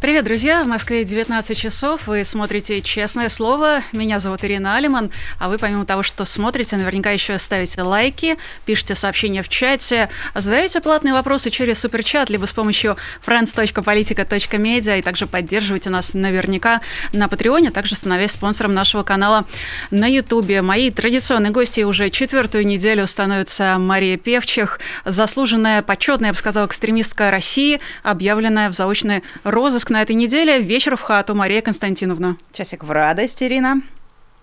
Привет, друзья! В Москве 19 часов. Вы смотрите «Честное слово». Меня зовут Ирина Алиман. А вы, помимо того, что смотрите, наверняка еще ставите лайки, пишите сообщения в чате, задаете платные вопросы через суперчат, либо с помощью friends.politica.media, и также поддерживайте нас наверняка на Патреоне, также становясь спонсором нашего канала на Ютубе. Мои традиционные гости уже четвертую неделю становятся Мария Певчих, заслуженная, почетная, я бы сказала, экстремистка России, объявленная в заочный розыск на этой неделе. Вечер в хату, Мария Константиновна. Часик в радость, Ирина.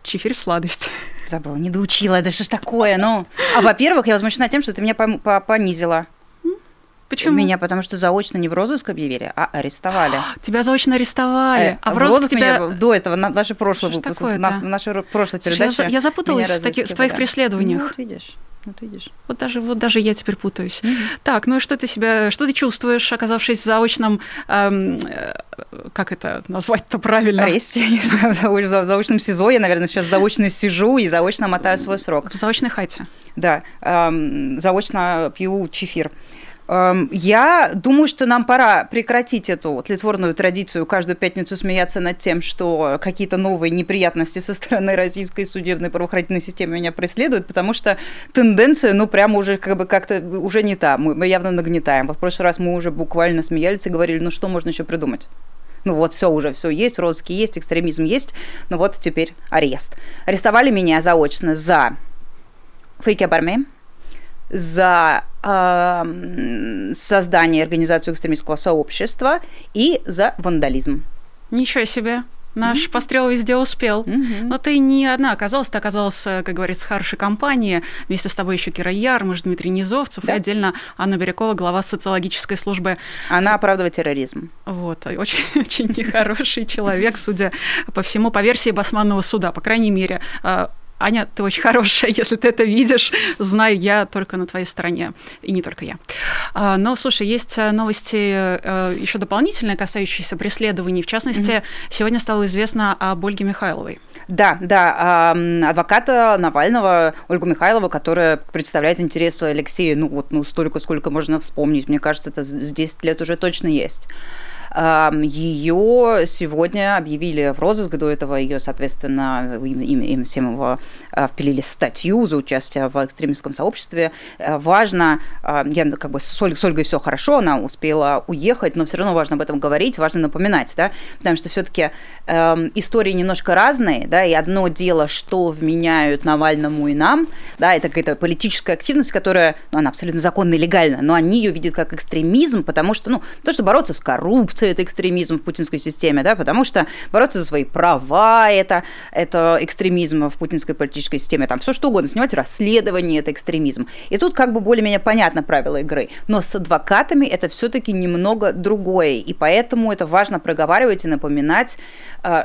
Чефирь в сладость. Забыла, не доучила. Это что ж такое, ну? А во-первых, я возмущена тем, что ты меня понизила. Почему? Меня, потому что заочно не в розыск объявили, а арестовали. Тебя заочно арестовали. А в розыск тебя... меня до этого, на нашей прошлой передаче. Слушай, я запуталась в твоих преследованиях. Ну, вот видишь. Вот даже я теперь путаюсь. Mm-hmm. Так, ну и что ты чувствуешь, оказавшись в заочном, как это назвать-то правильно? Аресте, не знаю, в заочном СИЗО. Я, наверное, сейчас заочно сижу и заочно мотаю свой срок. В заочной хате. Да, заочно пью чефир. Я думаю, что нам пора прекратить эту тлетворную традицию каждую пятницу смеяться над тем, что какие-то новые неприятности со стороны российской судебной правоохранительной системы меня преследуют, потому что тенденция, ну, прямо уже как-то уже не та. Мы явно нагнетаем. Вот в прошлый раз мы уже буквально смеялись и говорили, ну, что можно еще придумать? Ну вот все есть, розыски есть, экстремизм есть, но вот теперь арест. Арестовали меня заочно за фейки об армии, за создание и организацию экстремистского сообщества и за вандализм. Ничего себе! Наш mm-hmm. пострел везде успел. Mm-hmm. Но ты не одна оказалась, ты оказалась, как говорится, в хорошей компании. Вместе с тобой еще Кира Ярмаш, Дмитрий Низовцев, да. И отдельно Анна Бирякова, глава социологической службы. Она оправдывает терроризм. Вот, очень, очень нехороший человек, судя по всему, по версии Басманного суда, по крайней мере. Аня, ты очень хорошая, если ты это видишь, знай, я только на твоей стороне, и не только я. Но, слушай, есть новости еще дополнительные, касающиеся преследований. В частности, сегодня стало известно об Ольге Михайловой. Да, адвоката Навального, Ольгу Михайлову, которая представляет интересы Алексея, столько, сколько можно вспомнить. Мне кажется, это с 10 лет уже точно есть. Ее сегодня объявили в розыск, до этого ее, соответственно, им всем его впилили статью за участие в экстремистском сообществе. Важно, я как бы с Ольгой все хорошо, она успела уехать, но все равно важно об этом говорить, важно напоминать, да, потому что все-таки истории немножко разные, да, и одно дело, что вменяют Навальному и нам, да, это какая-то политическая активность, которая, она абсолютно законна и легальна, но они ее видят как экстремизм, потому что, то, что бороться с коррупцией, это экстремизм в путинской системе, да, потому что бороться за свои права, это экстремизм в путинской политической системе, там все что угодно, снимать расследование, это экстремизм. И тут как бы более-менее понятно правила игры, но с адвокатами это все-таки немного другое, и поэтому это важно проговаривать и напоминать,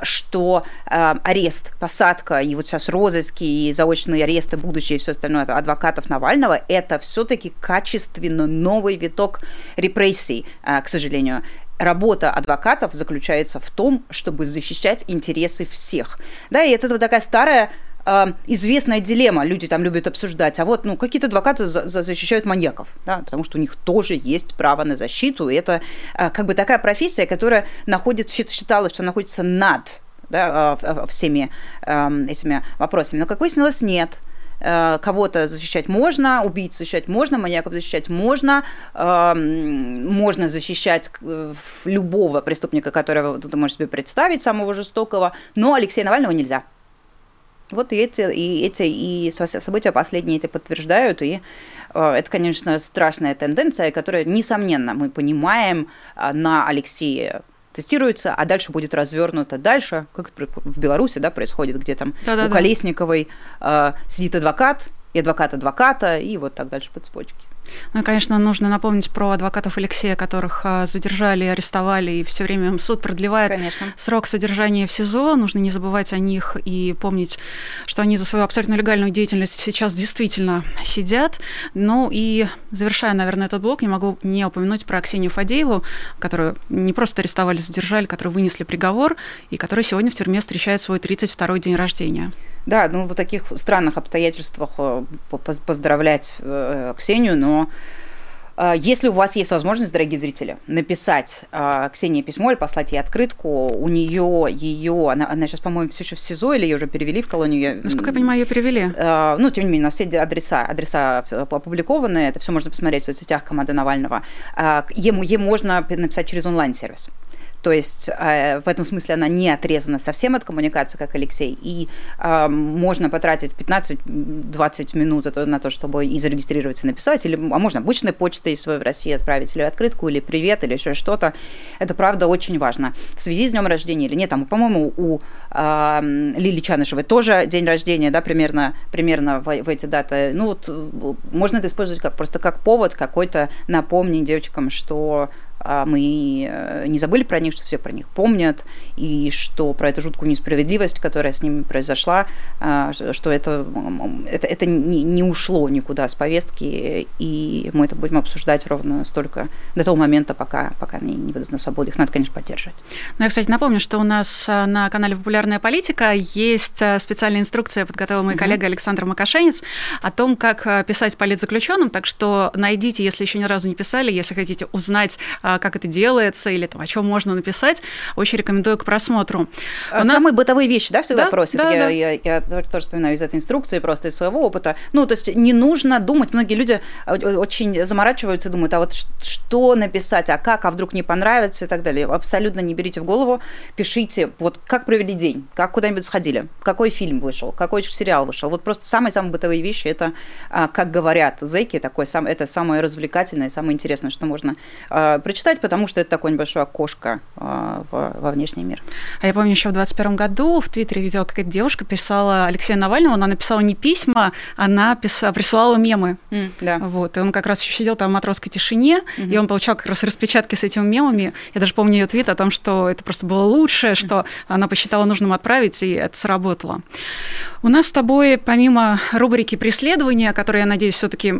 что арест, посадка, и вот сейчас розыски, и заочные аресты будущие, и все остальное адвокатов Навального, это все-таки качественно новый виток репрессий, к сожалению. Работа адвокатов заключается в том, чтобы защищать интересы всех. Да, и это вот такая старая известная дилемма. Люди там любят обсуждать. А вот какие-то адвокаты защищают маньяков, да, потому что у них тоже есть право на защиту. И это как бы такая профессия, которая считалась, что находится над всеми этими вопросами. Но, как выяснилось, нет. Кого-то защищать можно, убийц защищать можно, маньяков защищать можно, можно защищать любого преступника, которого ты можешь себе представить, самого жестокого, но Алексея Навального нельзя. Вот и эти события последние это подтверждают, и это, конечно, страшная тенденция, которая, несомненно, мы понимаем, на Алексея тестируется, а дальше будет развернуто дальше, как в Беларуси, да, происходит, где там у Колесниковой сидит адвокат, и адвокат адвоката, и вот так дальше по цепочке. Ну и, конечно, нужно напомнить про адвокатов Алексея, которых задержали, арестовали, и все время суд продлевает срок содержания в СИЗО. Нужно не забывать о них и помнить, что они за свою абсолютно легальную деятельность сейчас действительно сидят. Ну и, завершая, наверное, этот блок, не могу не упомянуть про Ксению Фадееву, которую не просто арестовали, задержали, которую вынесли приговор, и которая сегодня в тюрьме встречает свой 32-й день рождения. Да, ну в таких странных обстоятельствах поздравлять Ксению, но если у вас есть возможность, дорогие зрители, написать Ксении письмо или послать ей открытку, у нее она сейчас, по-моему, все еще в СИЗО, или ее уже перевели в колонию. Насколько я понимаю, ее перевели. Ну, тем не менее, у нас все адреса опубликованы, это все можно посмотреть в соцсетях команды Навального. Ей можно написать через онлайн-сервис. То есть в этом смысле она не отрезана совсем от коммуникации, как Алексей, и можно потратить 15-20 минут на то, чтобы и зарегистрироваться, и написать, или, а можно обычной почтой своей в России отправить, или открытку, или привет, или еще что-то. Это, правда, очень важно. В связи с днем рождения или нет, там, по-моему, у Лили Чанышевой тоже день рождения, да, примерно в эти даты. Ну вот можно это использовать как повод какой-то напомнить девочкам, что... мы не забыли про них, что все про них помнят, и что про эту жуткую несправедливость, которая с ними произошла, что это не ушло никуда с повестки, и мы это будем обсуждать ровно столько до того момента, пока они не выйдут на свободу. Их надо, конечно, поддерживать. Ну, я, кстати, напомню, что у нас на канале «Популярная политика» есть специальная инструкция, подготовила мой коллега Александр Макашенец, о том, как писать политзаключенным, так что найдите, если еще ни разу не писали, если хотите узнать, как это делается, или там, о чем можно написать, очень рекомендую к просмотру. Самые бытовые вещи, да, всегда просят? Да. Я тоже вспоминаю из этой инструкции, просто из своего опыта. Ну, то есть не нужно думать, многие люди очень заморачиваются, думают, а вот что написать, а как, а вдруг не понравится и так далее. Абсолютно не берите в голову, пишите, вот как провели день, как куда-нибудь сходили, какой фильм вышел, какой сериал вышел. Вот просто самые-самые бытовые вещи, это, как говорят зэки, это самое развлекательное, самое интересное, что можно прочитать, потому что это такое небольшое окошко во внешний мир. А я помню, еще в 2021 году в Твиттере видела, как эта девушка писала Алексею Навальному, она написала не письма, она присылала мемы. Да. Вот. И он как раз еще сидел там в матросской тишине, и он получал как раз распечатки с этими мемами. Я даже помню ее твит о том, что это просто было лучшее, что она посчитала нужным отправить, и это сработало. У нас с тобой, помимо рубрики преследования, которая, я надеюсь, все-таки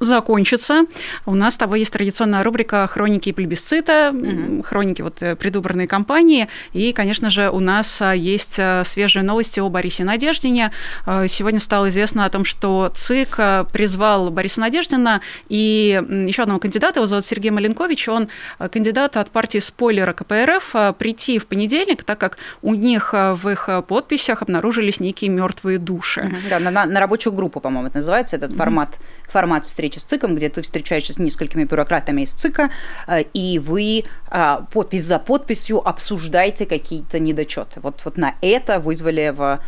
закончится, у нас с тобой есть традиционная рубрика «Хроники плебисцита», хроники вот предвыборной кампании. И, конечно же, у нас есть свежие новости о Борисе Надеждине. Сегодня стало известно о том, что ЦИК призвал Бориса Надеждина и еще одного кандидата, его зовут Сергей Маленкович, он кандидат от партии «Спойлера» КПРФ, прийти в понедельник, так как у них в их подписях обнаружились некие мертвые души. Да, на рабочую группу, по-моему, это называется, этот формат встречи с ЦИКом, где ты встречаешься с несколькими бюрократами из ЦИКа, и вы подпись за подписью обсуждаете какие-то недочеты. Вот на это вызвали в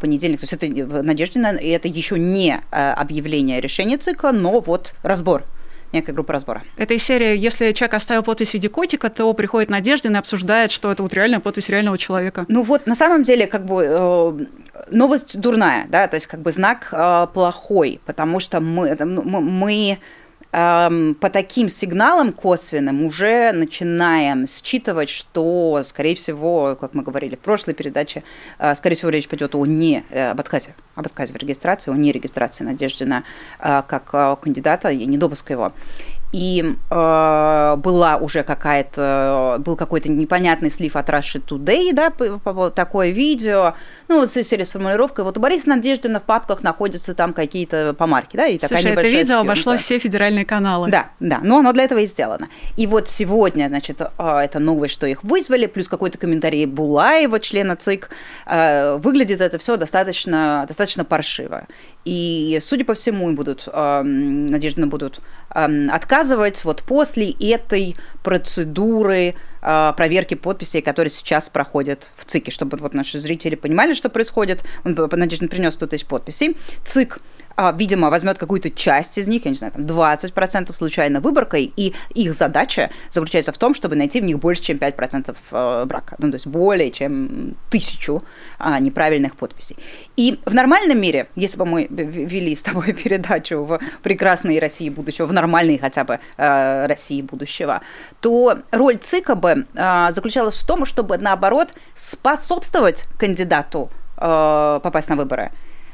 понедельник. То есть это Надеждина, и это еще не объявление решения ЦИКа, но вот разбор. Некая группа разбора. Это из серии, если человек оставил подпись в виде котика, то приходит Надеждин и обсуждает, что это вот реальная подпись реального человека. Ну вот, на самом деле, как бы новость дурная, да, то есть как бы знак плохой, потому что мы по таким сигналам косвенным уже начинаем считывать, что, скорее всего, как мы говорили в прошлой передаче, скорее всего, речь пойдет об отказе в регистрации, о нерегистрации Надеждина как кандидата и недопуска его. И был какой-то непонятный слив от Russia Today, да, такое видео, ну, вот сели с формулировкой, вот у Бориса Надеждина в папках находятся там какие-то помарки, да, и такая небольшая это видео съемка. Обошло все федеральные каналы. Да, но оно для этого и сделано. И вот сегодня, значит, это новость, что их вызвали, плюс какой-то комментарий Булаева, члена ЦИК, выглядит это все достаточно паршиво. И, судя по всему, Надеждину будут отказывать вот после этой процедуры проверки подписей, которые сейчас проходят в ЦИКе, чтобы вот наши зрители понимали, что происходит. Он, Надеждин, принес 100 тысяч подписей. ЦИК, видимо, возьмет какую-то часть из них, я не знаю, там 20% случайно выборкой, и их задача заключается в том, чтобы найти в них больше, чем 5% брака. Ну, то есть более чем 1000 неправильных подписей. И в нормальном мире, если бы мы вели с тобой передачу в прекрасной России будущего, в нормальной хотя бы России будущего, то роль ЦИКа бы заключалась в том, чтобы, наоборот, способствовать кандидату попасть на выборы,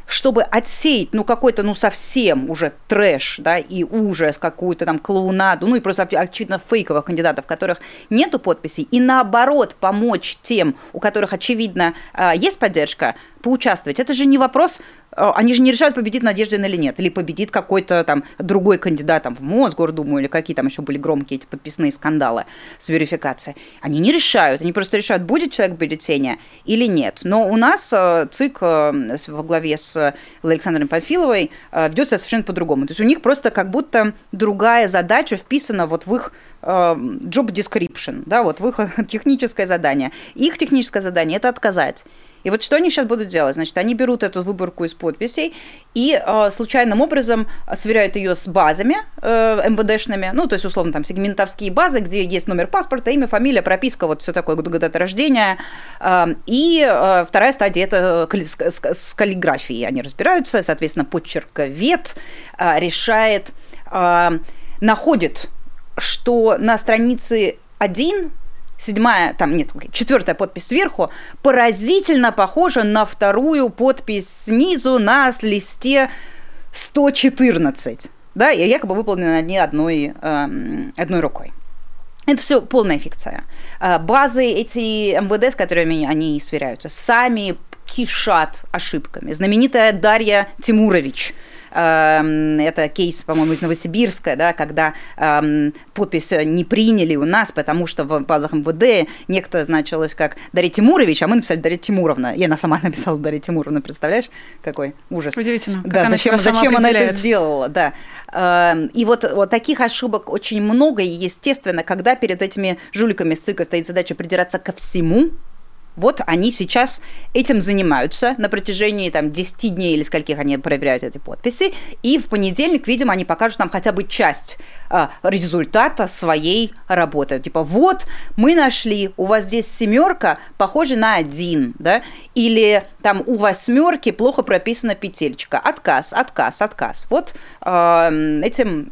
чтобы отсеять, ну, какой-то, ну, совсем уже трэш, да, и ужас, какую-то там клоунаду, ну, и просто, очевидно, фейковых кандидатов, которых нету подписей, и, наоборот, помочь тем, у которых, очевидно, есть поддержка, поучаствовать. Это же не вопрос, они же не решают, победит Надеждин или нет, или победит какой-то там другой кандидат там, в Мосгордуму, или какие там еще были громкие эти подписные скандалы с верификацией. Они не решают, они просто решают, будет человек в бюллетене или нет. Но у нас ЦИК во главе с Александром Памфиловой ведет себя совершенно по-другому. То есть у них просто как будто другая задача вписана вот в их job description, да, вот в их техническое задание. Их техническое задание – это отказать. И вот что они сейчас будут делать? Значит, они берут эту выборку из подписей и случайным образом сверяют ее с базами МВДшными, ну, то есть, условно, там, сегментовские базы, где есть номер паспорта, имя, фамилия, прописка, вот все такое, дата рождения. И вторая стадия – это с каллиграфией они разбираются, соответственно, почерковед решает, находит, что на странице 1 четвертая подпись сверху поразительно похожа на вторую подпись снизу на листе 114, да, и якобы выполнена одной рукой. Это все полная фикция. Базы эти МВД, с которыми они сверяются, сами кишат ошибками. Знаменитая Дарья Тимурович. Это кейс, по-моему, из Новосибирска, да, когда подпись не приняли у нас, потому что в базах МВД некто значилось как Дарья Тимурович, а мы написали Дарья Тимуровна. И она сама написала Дарья Тимуровна, представляешь? Какой ужас. Удивительно. Да, как зачем она это сделала, да. И вот таких ошибок очень много, и, естественно, когда перед этими жуликами с ЦИКа стоит задача придираться ко всему, вот они сейчас этим занимаются на протяжении там, 10 дней или скольких они проверяют эти подписи. И в понедельник, видимо, они покажут нам хотя бы часть результата своей работы. Типа, вот мы нашли, у вас здесь 7 похожа на 1, да? Или там у 8 плохо прописана 5. Отказ, отказ, отказ. Вот этим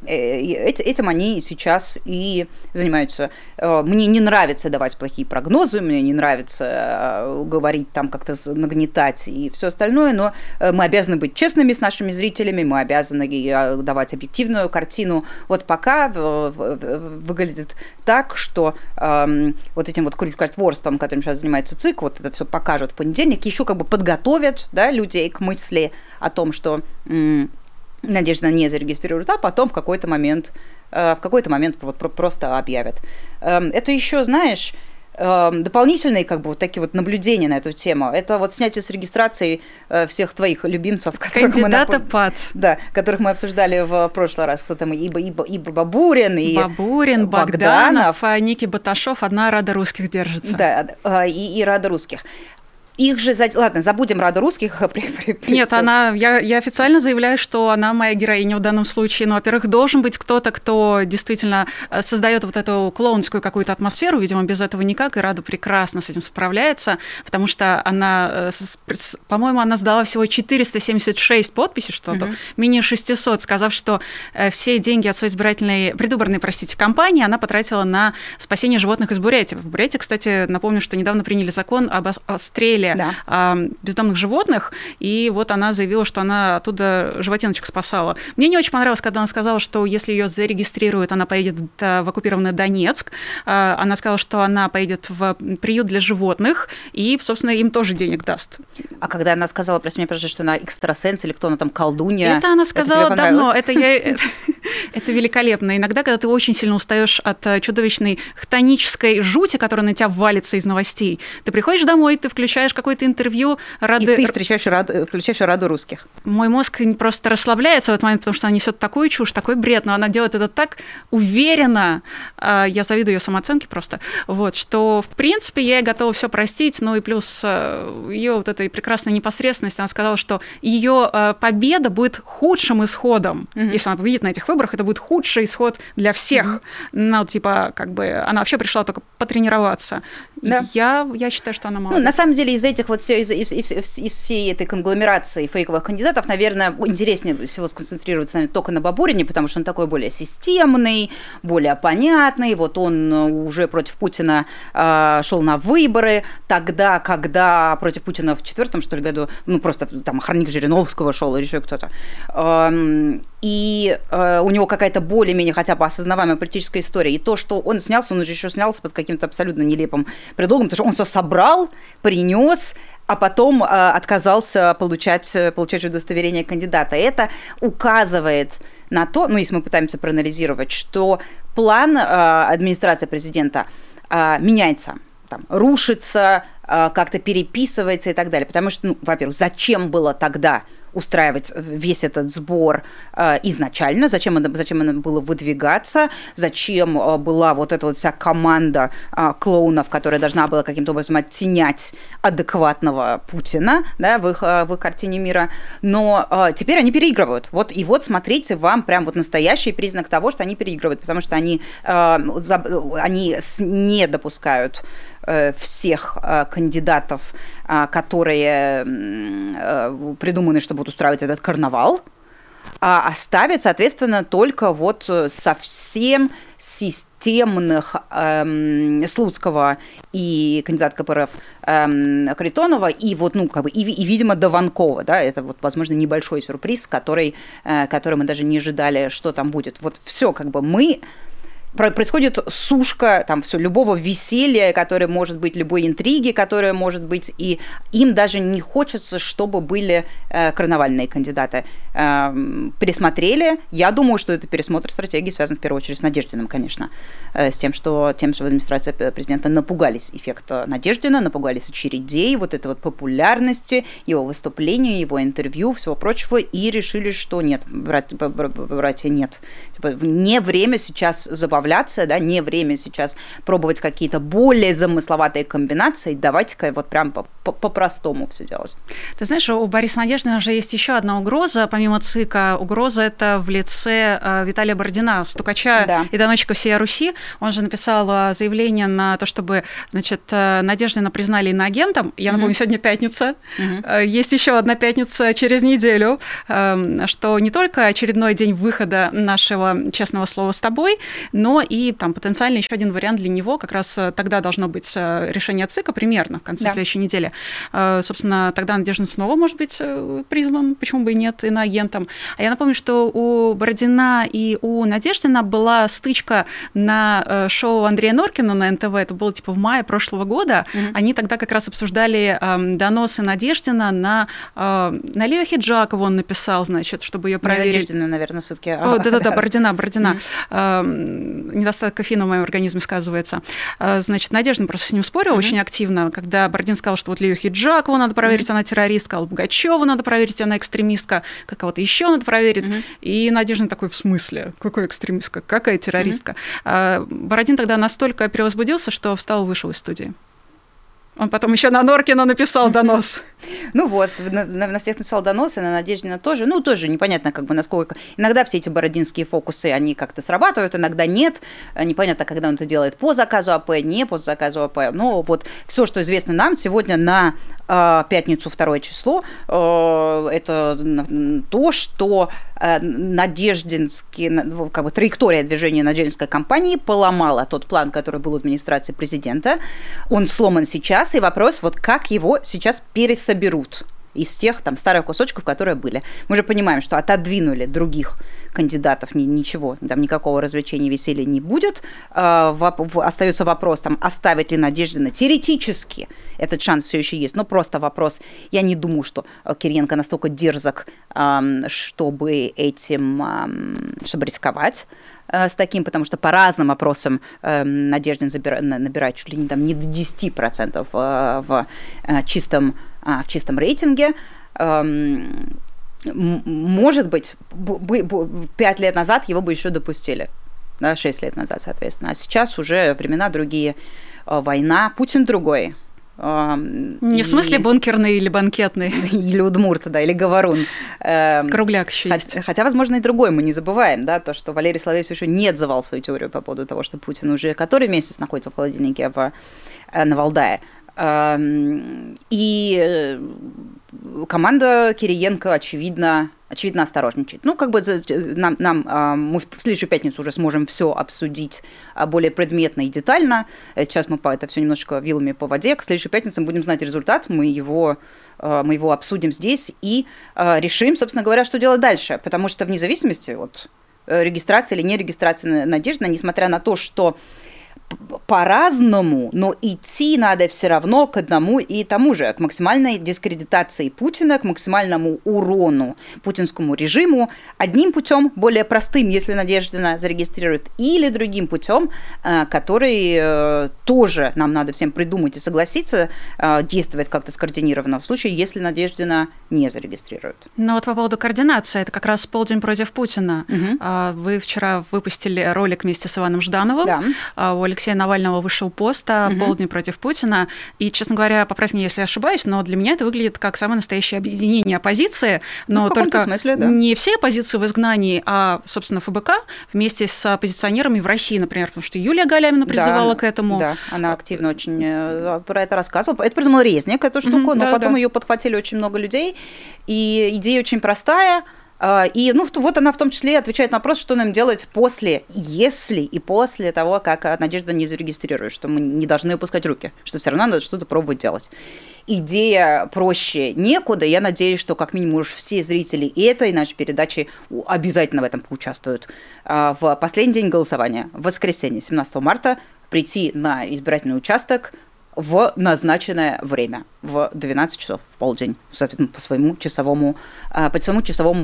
они сейчас и занимаются. Мне не нравится давать плохие прогнозы, мне не нравится говорить, там как-то нагнетать и все остальное, но мы обязаны быть честными с нашими зрителями, мы обязаны давать объективную картину. Вот пока выглядит так, что вот этим вот крючкотворством, которым сейчас занимается ЦИК, вот это все покажут в понедельник, еще как бы подготовят, да, людей к мысли о том, что Надежда не зарегистрирует, а потом в какой-то момент вот просто объявят. Это еще, знаешь, дополнительные как бы вот такие вот наблюдения на эту тему. Это вот снятие с регистрации всех твоих любимцев, которых мы обсуждали в прошлый раз. Кто там и Бабурин, и Богданов, Ники Баташов, одна Рада Русских держится. Да, и Рада Русских. Их же... Ладно, забудем Раду Русских. Нет, я официально заявляю, что она моя героиня в данном случае. Ну, во-первых, должен быть кто-то, кто действительно создает вот эту клоунскую какую-то атмосферу. Видимо, без этого никак. И Рада прекрасно с этим справляется, потому что она, по-моему, она сдала всего 476 подписей, что-то, менее 600, сказав, что все деньги от своей предвыборной кампании она потратила на спасение животных из Бурятии. В Бурятии, кстати, напомню, что недавно приняли закон об отстреле бездомных животных, и вот она заявила, что она оттуда животиночек спасала. Мне не очень понравилось, когда она сказала, что если ее зарегистрируют, она поедет в оккупированный Донецк. Она сказала, что она поедет в приют для животных и, собственно, им тоже денег даст. А когда она сказала, прости меня, пожалуйста, что она экстрасенс или кто она там, колдунья? Это она сказала давно. Это я... Это великолепно. Иногда, когда ты очень сильно устаешь от чудовищной хтонической жути, которая на тебя валится из новостей, ты приходишь домой, ты включаешь какое-то интервью Рады... И ты включаешь Раду Русских. Мой мозг просто расслабляется в этот момент, потому что она несет такую чушь, такой бред, но она делает это так уверенно. Я завидую ее самооценке просто. Вот, что, в принципе, я готова все простить, ну и плюс ее вот этой прекрасной непосредственности. Она сказала, что ее победа будет худшим исходом, если она победит на этих выборах, это будет худший исход для всех. Ну, типа, как бы, она вообще пришла только потренироваться. Да. Я считаю, что она молодец. Ну, на самом деле, из этих вот из всей этой конгломерации фейковых кандидатов, наверное, интереснее всего сконцентрироваться, наверное, только на Бабурине, потому что он такой более системный, более понятный. Вот он уже против Путина шел на выборы, тогда, когда против Путина в 2004, что ли, году, ну, просто там охранник Жириновского шел или еще кто-то. И у него какая-то более-менее хотя бы осознаваемая политическая история. И то, что он снялся, он же еще снялся под каким-то абсолютно нелепым предлогом, потому что он все собрал, принес, а потом отказался получать удостоверение кандидата. Это указывает на то, ну, если мы пытаемся проанализировать, что план администрации президента меняется, там, рушится, как-то переписывается и так далее. Потому что, ну, во-первых, зачем было тогда устраивать весь этот сбор изначально, зачем она было выдвигаться, зачем была вот эта вот вся команда клоунов, которая должна была каким-то образом оттенять адекватного Путина, да, в их картине мира. Но теперь они переигрывают. Вот, и вот, смотрите, вам прям вот настоящий признак того, что они переигрывают, потому что они не допускают всех кандидатов, которые придуманы, что будут устраивать этот карнавал, а оставят, соответственно, только вот совсем системных Слуцкого и кандидат КПРФ Харитонова и вот, ну, как бы, и видимо, Даванкова, да, это вот, возможно, небольшой сюрприз, который мы даже не ожидали, что там будет. Вот все, как бы, происходит сушка там все, любого веселья, которое может быть, любой интриги, которая может быть, и им даже не хочется, чтобы были карнавальные кандидаты. Пересмотрели. Я думаю, что это пересмотр стратегии связан в первую очередь с Надеждиным, конечно, с тем, что в администрации президента напугались эффекта Надеждина, напугались очередей, вот этой вот популярности, его выступления, его интервью, всего прочего, и решили, что нет, братья, нет. Типа, не время сейчас забавляться, да, не время сейчас пробовать какие-то более замысловатые комбинации, давайте-ка вот прям по-простому все делать. Ты знаешь, у Бориса Надеждина же есть еще одна угроза, помимо ЦИКа, угроза это в лице Виталия Бородина, стукача и доносчика всей Руси. Он же написал заявление на то, чтобы, значит, Надеждина признали иноагентом. Я напомню, сегодня пятница, есть еще одна пятница через неделю, что не только очередной день выхода нашего честного слова с тобой, но и там потенциально еще один вариант для него, как раз тогда должно быть решение ЦИКа примерно в конце следующей недели. Собственно, тогда Надеждин снова может быть признан, почему бы и нет, иноагентом. А я напомню, что у Бородина и у Надеждина была стычка на шоу Андрея Норкина на НТВ, это было типа в мае прошлого года. Они тогда как раз обсуждали доносы Надеждина на Лею Хиджак, он написал, значит, чтобы ее проверить. Надеждина, наверное, все-таки. Да-да-да, Бородина. Недостаток кофеина в моем организме сказывается. Значит, Надеждин просто с ним спорил очень активно, когда Бородин сказал, что вот Лею Хиджакову надо проверить, она террористка, а Бугачёву надо проверить, она экстремистка, какого-то еще надо проверить. И Надеждин такой, в смысле? Какой экстремистка? Какая террористка? Бородин тогда настолько перевозбудился, что встал и вышел из студии. Он потом еще на Норкина написал донос. Ну вот, на всех написал донос, и на Надеждина тоже. Ну, тоже непонятно, как бы, насколько... Иногда все эти бородинские фокусы, они как-то срабатывают, иногда нет. Непонятно, когда он это делает по заказу АП, не по заказу АП. Но вот все, что известно нам сегодня на пятницу, 2 число, это то, что надеждинский, как бы, траектория движения надеждинской кампании поломала тот план, который был у администрации президента. Он сломан сейчас, и вопрос, вот как его сейчас пересоберут. из тех там старых кусочков, которые были. Мы же понимаем, что отодвинули других кандидатов, ничего, там никакого развлечения, веселья не будет. Остается вопрос, там, оставит ли Надеждина. Теоретически этот шанс все еще есть, но просто вопрос. Я не думаю, что Кириенко настолько дерзок, чтобы этим, чтобы рисковать с таким, потому что по разным опросам Надеждин набирает чуть ли не, там, не до 10% в чистом рейтинге. Может быть, 5 лет назад его бы еще допустили, да, 6 лет назад, соответственно. А сейчас уже времена другие, война, Путин другой. Не в смысле бункерный или банкетный. Или Удмурт, да, или Говорун. Кругляк еще есть. Хотя, возможно, и другой. Мы не забываем, да, то, что Валерий Соловьев еще не отзывал свою теорию по поводу того, что Путин уже который месяц находится в холодильнике на Валдае. И команда Кириенко, очевидно осторожничает. Ну, как бы мы в следующую пятницу уже сможем все обсудить более предметно и детально. Сейчас мы это все немножко вилами по воде. К следующей пятнице мы будем знать результат, мы его обсудим здесь и решим, собственно говоря, что делать дальше. Потому что вне зависимости от регистрации или не регистрации Надеждина, несмотря на то, что по-разному, но идти надо все равно к одному и тому же, к максимальной дискредитации Путина, к максимальному урону путинскому режиму. Одним путем, более простым, если Надеждина зарегистрирует, или другим путем, который тоже нам надо всем придумать и согласиться, действовать как-то скоординированно в случае, если Надеждина не зарегистрирует. Ну вот по поводу координации, это как раз «Полдень против Путина». Угу. Вы вчера выпустили ролик вместе с Иваном Ждановым, да. У Алексея Навального вышел пост о «Полдне против Путина». И, честно говоря, поправь меня, если я ошибаюсь, но для меня это выглядит как самое настоящее объединение оппозиции. Но в только смысле, да. Не все оппозиции в изгнании, а, собственно, ФБК вместе с оппозиционерами в России, например, потому что Юлия Галямина призывала к этому. Да, она активно очень про это рассказывала. Это придумал Резник, эту штуку, но потом ее подхватили очень много людей. И идея очень простая. И вот она в том числе отвечает на вопрос, что нам делать после того, как Надежда не зарегистрирует, что мы не должны опускать руки, что все равно надо что-то пробовать делать. Идея проще некуда. Я надеюсь, что как минимум уж все зрители этой нашей передачи обязательно в этом поучаствуют. В последний день голосования, в воскресенье, 17 марта, прийти на избирательный участок в назначенное время, в 12 часов в полдень, соответственно, по своему часовому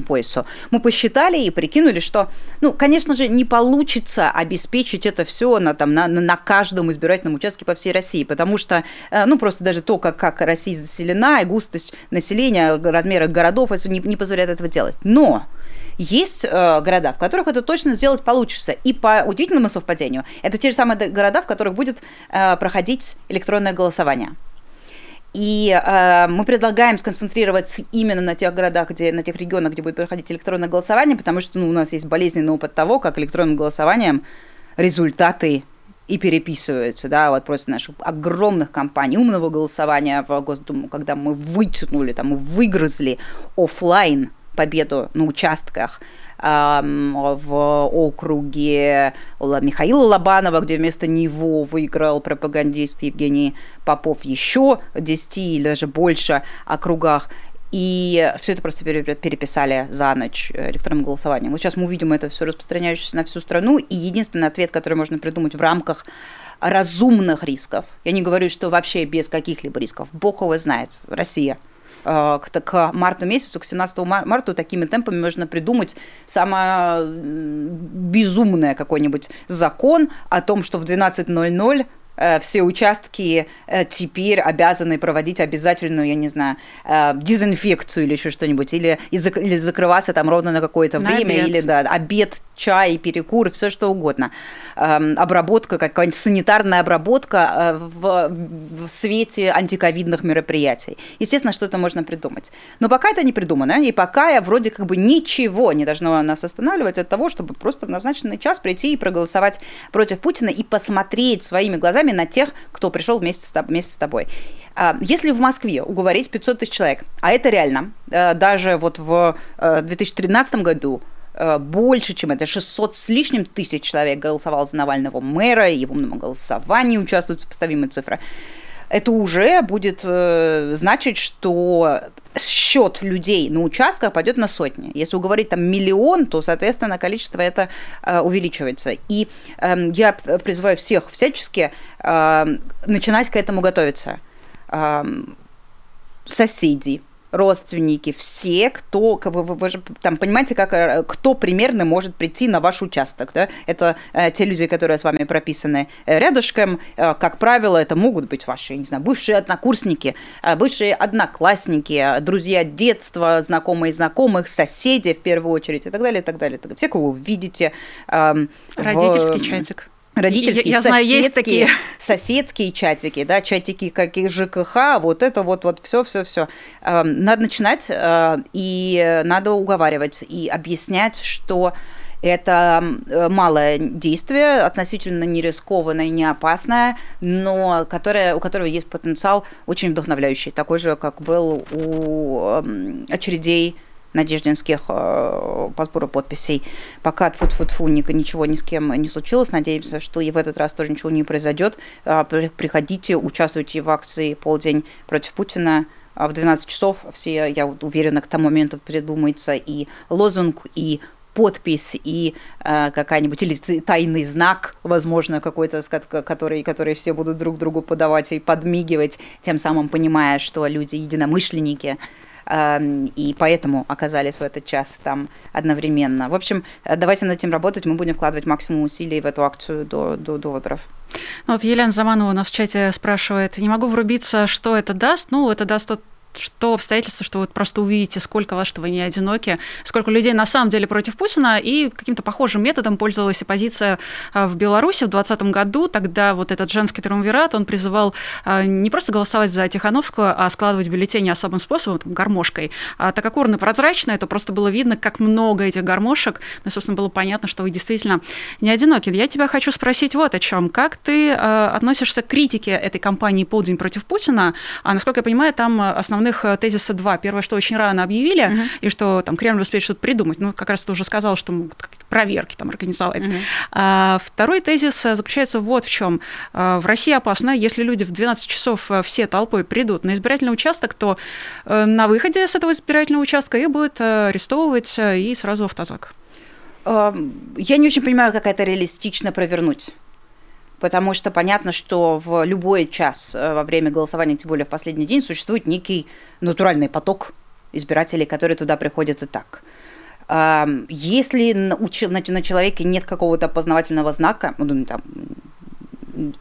поясу. Мы посчитали и прикинули, что, конечно же, не получится обеспечить это все на каждом избирательном участке по всей России, потому что, просто даже то, как Россия заселена, и густость населения, размеры городов, это не позволяет этого делать. Но есть города, в которых это точно сделать получится. И по удивительному совпадению, это те же самые города, в которых будет проходить электронное голосование. И мы предлагаем сконцентрироваться именно на тех городах, на тех регионах, где будет проходить электронное голосование, потому что у нас есть болезненный опыт того, как электронным голосованием результаты и переписываются, да, вот просто наших огромных кампаний умного голосования в Госдуму, когда мы вытянули, там, выгрызли офлайн победу на участках в округе Михаила Лобанова, где вместо него выиграл пропагандист Евгений Попов, еще 10 или даже больше округах. И все это просто переписали за ночь электронным голосованием. Вот сейчас мы увидим это все распространяющееся на всю страну. И единственный ответ, который можно придумать в рамках разумных рисков, я не говорю, что вообще без каких-либо рисков, бог его знает, Россия, к марту месяцу, к 17 марта такими темпами можно придумать самое безумное какой-нибудь закон о том, что в 12:00 все участки теперь обязаны проводить обязательную, я не знаю, дезинфекцию или еще что-нибудь, или закрываться там ровно на какое-то время, обед. Или обед, чай, перекур, все что угодно. Обработка, какая-нибудь санитарная обработка в свете антиковидных мероприятий. Естественно, что-то можно придумать. Но пока это не придумано, и пока вроде как бы ничего не должно нас останавливать от того, чтобы просто в назначенный час прийти и проголосовать против Путина и посмотреть своими глазами на тех, кто пришел вместе с тобой. Если в Москве уговорить 500 тысяч человек, а это реально, даже вот в 2013 году больше, чем это, 600 с лишним тысяч человек голосовало за Навального мэра, его много голосований, участвуют сопоставимые цифры. это уже будет значить, что счет людей на участках пойдет на сотни. Если уговорить там 1 миллион, то, соответственно, количество это увеличивается. И я призываю всех всячески начинать к этому готовиться. Соседи, родственники, все, кто, как бы, вы же там понимаете, как, кто примерно может прийти на ваш участок. Да? Это те люди, которые с вами прописаны рядышком. Как правило, это могут быть ваши, не знаю, бывшие однокурсники, бывшие одноклассники, друзья детства, знакомые знакомых, соседи в первую очередь и так далее, и так далее. Все, кого вы видите. Родительский чатик. Родительские, я знаю, соседские, есть такие. Соседские чатики, да, чатики, как и ЖКХ, вот это вот все. Надо начинать, и надо уговаривать, и объяснять, что это малое действие, относительно не рискованное, не опасное, но у которого есть потенциал очень вдохновляющий, такой же, как был у очередей надеждинских по сбору подписей. Пока тьфу-тьфу-тьфу, ничего ни с кем не случилось. Надеемся, что и в этот раз тоже ничего не произойдет. Приходите, участвуйте в акции «Полдень против Путина» в 12 часов. Все, я уверена, к тому моменту придумается и лозунг, и подпись, и какая-нибудь, или тайный знак, возможно, какой-то, который все будут друг другу подавать и подмигивать, тем самым понимая, что люди единомышленники, и поэтому оказались в этот час там одновременно. В общем, давайте над этим работать, мы будем вкладывать максимум усилий в эту акцию до выборов. Ну, вот Елена Заманова у нас в чате спрашивает, не могу врубиться, что это даст. Ну, это даст тот что обстоятельства, что вы просто увидите, сколько вас, что вы не одиноки, сколько людей на самом деле против Путина, и каким-то похожим методом пользовалась оппозиция в Беларуси в 2020 году. Тогда вот этот женский триумвират, он призывал не просто голосовать за Тихановскую, а складывать бюллетени особым способом, там, гармошкой. А так как урны прозрачные, это просто было видно, как много этих гармошек, ну, собственно, было понятно, что вы действительно не одиноки. Я тебя хочу спросить вот о чем. Как ты относишься к критике этой кампании «Полдень против Путина»? А, насколько я понимаю, там основных тезиса два. Первое, что очень рано объявили, и что там Кремль успеет что-то придумать. Ну, как раз ты уже сказал, что могут какие-то проверки там организовать. А второй тезис заключается вот в чем. В России опасно, если люди в 12 часов все толпой придут на избирательный участок, то на выходе с этого избирательного участка их будут арестовывать и сразу в автозак. Я не очень понимаю, как это реалистично провернуть. Потому что понятно, что в любой час во время голосования, тем более в последний день, существует некий натуральный поток избирателей, которые туда приходят и так. Если на человеке нет какого-то опознавательного знака,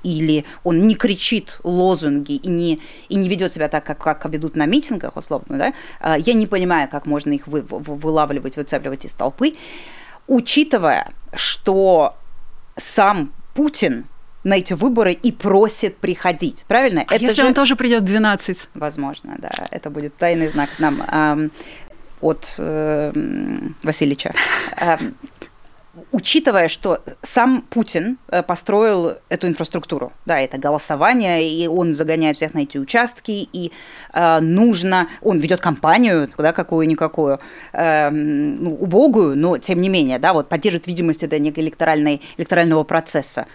или он не кричит лозунги и не ведет себя так, как ведут на митингах, условно, да, я не понимаю, как можно их вылавливать, выцепливать из толпы, учитывая, что сам Путин на эти выборы и просит приходить, правильно? А это если же... он тоже придет в 12? Возможно, да. Это будет тайный знак нам от Васильевича. Учитывая, что сам Путин построил эту инфраструктуру, да, это голосование, и он загоняет всех на эти участки, и он ведет кампанию, да, какую-никакую, убогую, но тем не менее, да, вот поддерживает видимость этого некого электорального процесса.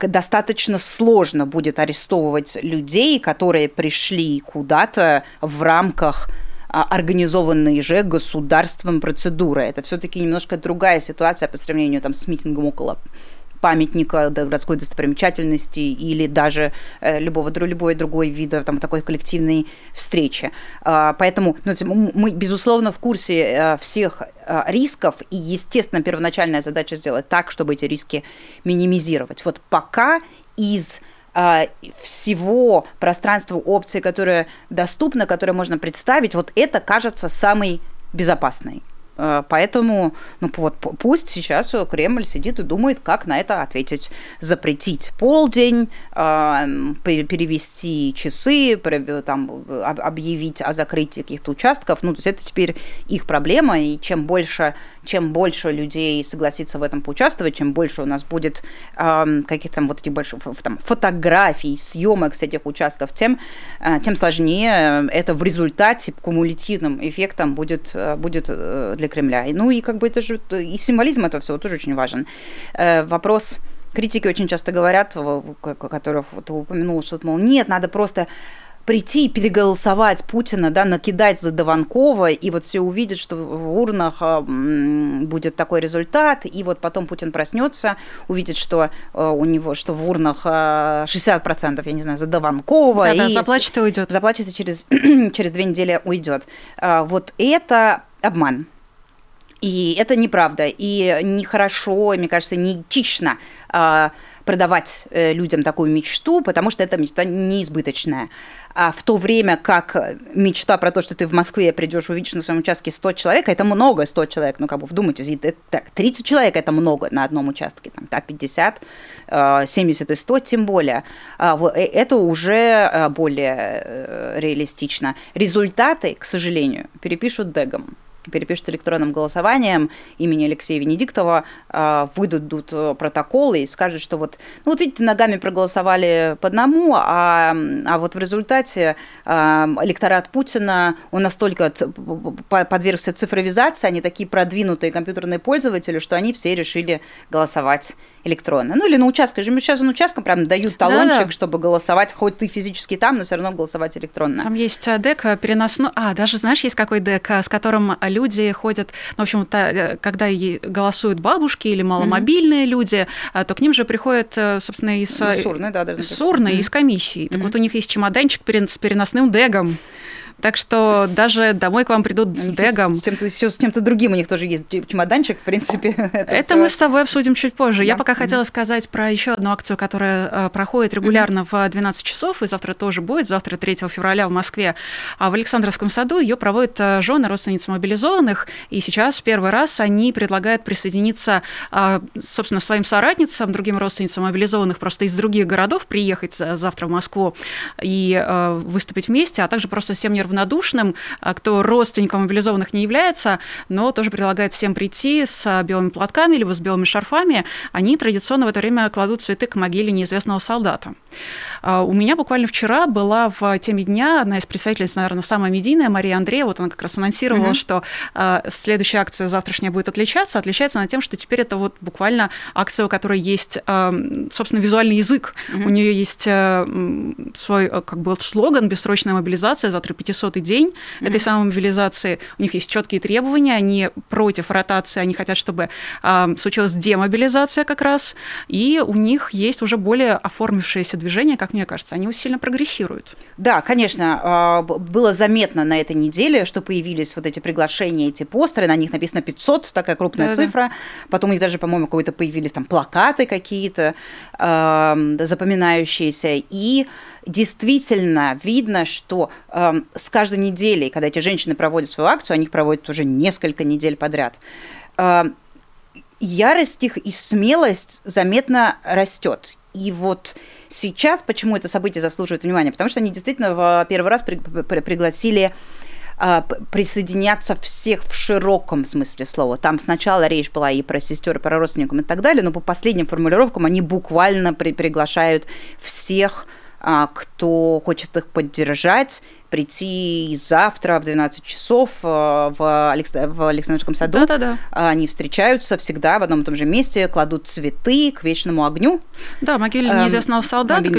Достаточно сложно будет арестовывать людей, которые пришли куда-то в рамках организованные же государством процедуры. Это все-таки немножко другая ситуация по сравнению с митингом около памятника, городской достопримечательности или даже любой другой вида такой коллективной встречи. Поэтому мы, безусловно, в курсе всех рисков, и, естественно, первоначальная задача сделать так, чтобы эти риски минимизировать. Вот пока из всего пространства опций, которое доступно, которое можно представить, вот это кажется самой безопасной. Поэтому пусть сейчас Кремль сидит и думает, как на это ответить. Запретить полдень, перевести часы, объявить о закрытии каких-то участков. То есть это теперь их проблема, и чем больше людей согласится в этом поучаствовать, чем больше у нас будет каких-то этих больших фотографий, съемок с этих участков, тем сложнее это в результате кумулятивным эффектом будет для Кремля. И это же и символизм этого всего тоже очень важен. Вопрос Критики очень часто говорят, которых ты упомянул, что, мол, нет, надо просто прийти и переголосовать Путина, да, накидать за Даванкова, и вот все увидят, что в урнах будет такой результат, и вот потом Путин проснется, увидит, что у него, что в урнах 60%, я не знаю, за Даванкова. Да, и заплачет и уйдет. Заплачет и через 2 недели уйдет. Вот это обман. И это неправда, и нехорошо, и, мне кажется, неэтично продавать людям такую мечту, потому что эта мечта неизбыточная. А в то время как мечта про то, что ты в Москве придешь, увидишь на своем участке 100 человек, это много, 100 человек, ну, как бы, вдумайтесь, так, 30 человек – это много на одном участке, там, так, 50, 70 и 100, тем более. Это уже более реалистично. Результаты, к сожалению, перепишут дегом. Перепишут электронным голосованием имени Алексея Венедиктова, выдадут протоколы и скажут, что вот, ну вот видите, ногами проголосовали по одному, а вот в результате электорат Путина, он настолько подвергся цифровизации, они такие продвинутые компьютерные пользователи, что они все решили голосовать электронно. Ну или на участках. Сейчас на участках прям дают талончик, да. чтобы голосовать, хоть ты физически там, но все равно голосовать электронно. Там есть ДЭК переносной. А, даже знаешь, есть какой ДЭК, с которым люди ходят, ну, в общем, когда голосуют бабушки или маломобильные люди, то к ним же приходят, собственно, из комиссии. Так вот у них есть чемоданчик с переносным ДЭКом. Так что даже домой к вам придут с дегом. С чем-то другим у них тоже есть чемоданчик, в принципе. Это мы с тобой обсудим чуть позже. Да? Я пока хотела сказать про еще одну акцию, которая проходит регулярно в 12 часов, и завтра тоже будет, завтра 3 февраля в Москве. А в Александровском саду ее проводят жены, родственницы мобилизованных, и сейчас в первый раз они предлагают присоединиться, собственно, своим соратницам, другим родственницам мобилизованных, просто из других городов приехать завтра в Москву и выступить вместе, а также просто всем равнодушным, кто родственником мобилизованных не является, но тоже предлагает всем прийти с белыми платками либо с белыми шарфами. Они традиционно в это время кладут цветы к могиле неизвестного солдата. У меня буквально вчера была в теме дня одна из представительниц, наверное, самая медийная, Мария Андреева. Вот она как раз анонсировала, что следующая акция завтрашняя будет отличаться. Отличается она тем, что теперь это вот буквально акция, у которой есть, собственно, визуальный язык. У нее есть свой, как бы, слоган «Бессрочная мобилизация. Завтра 500-й день этой самой мобилизации». У них есть четкие требования, они против ротации, они хотят, чтобы случилась демобилизация как раз, и у них есть уже более оформившееся движение, как мне кажется, они сильно прогрессируют. Да, конечно, было заметно на этой неделе, что появились вот эти приглашения, эти постеры, на них написано 500, такая крупная цифра, потом у них даже, по-моему, какие-то появились там плакаты какие-то запоминающиеся, и действительно видно, что с каждой неделей, когда эти женщины проводят свою акцию, они их проводят уже несколько недель подряд, ярость их и смелость заметно растет. И вот сейчас почему это событие заслуживает внимания? Потому что они действительно в первый раз пригласили присоединяться всех в широком смысле слова. Там сначала речь была и про сестер, и про родственников, и так далее, но по последним формулировкам они буквально приглашают всех, кто хочет их поддержать, прийти завтра в 12 часов в Александровском саду. Да-да-да. Они встречаются всегда в одном и том же месте, кладут цветы к вечному огню. Да, могиле неизвестного солдата. Ну,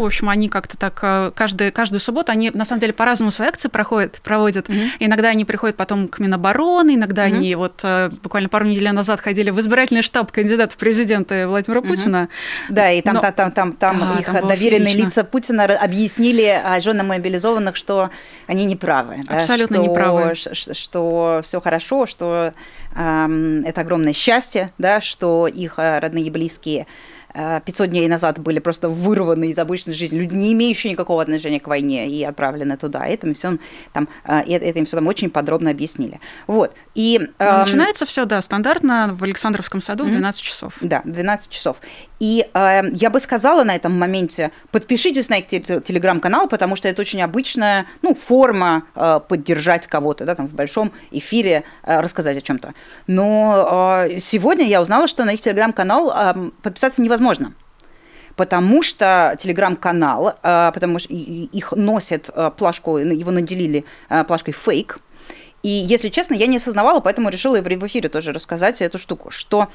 в общем, они как-то так каждую субботу, они на самом деле по-разному свои акции проводят. Иногда они приходят потом к Минобороны, иногда они вот буквально пару недель назад ходили в избирательный штаб кандидата в президенты Владимира Путина. Да, и там их доверенные лица Путина объяснили женам мобилизованных, что они неправы. Абсолютно неправы. Что все хорошо, что это огромное счастье, да, что их родные и близкие 500 дней назад были просто вырваны из обычной жизни, люди, не имеющие никакого отношения к войне, и отправлены туда. Это им все там очень подробно объяснили. Вот. И начинается все, да, стандартно в Александровском саду в 12 часов. Да, 12 часов. И я бы сказала на этом моменте, подпишитесь на их телеграм-канал, потому что это очень обычная форма поддержать кого-то, да, там в большом эфире рассказать о чем-то. Но сегодня я узнала, что на их телеграм-канал подписаться невозможно. Потому что телеграм-канал, потому что их носят плашку, его наделили плашкой «фейк». И, если честно, я не осознавала, поэтому решила в эфире тоже рассказать эту штуку, что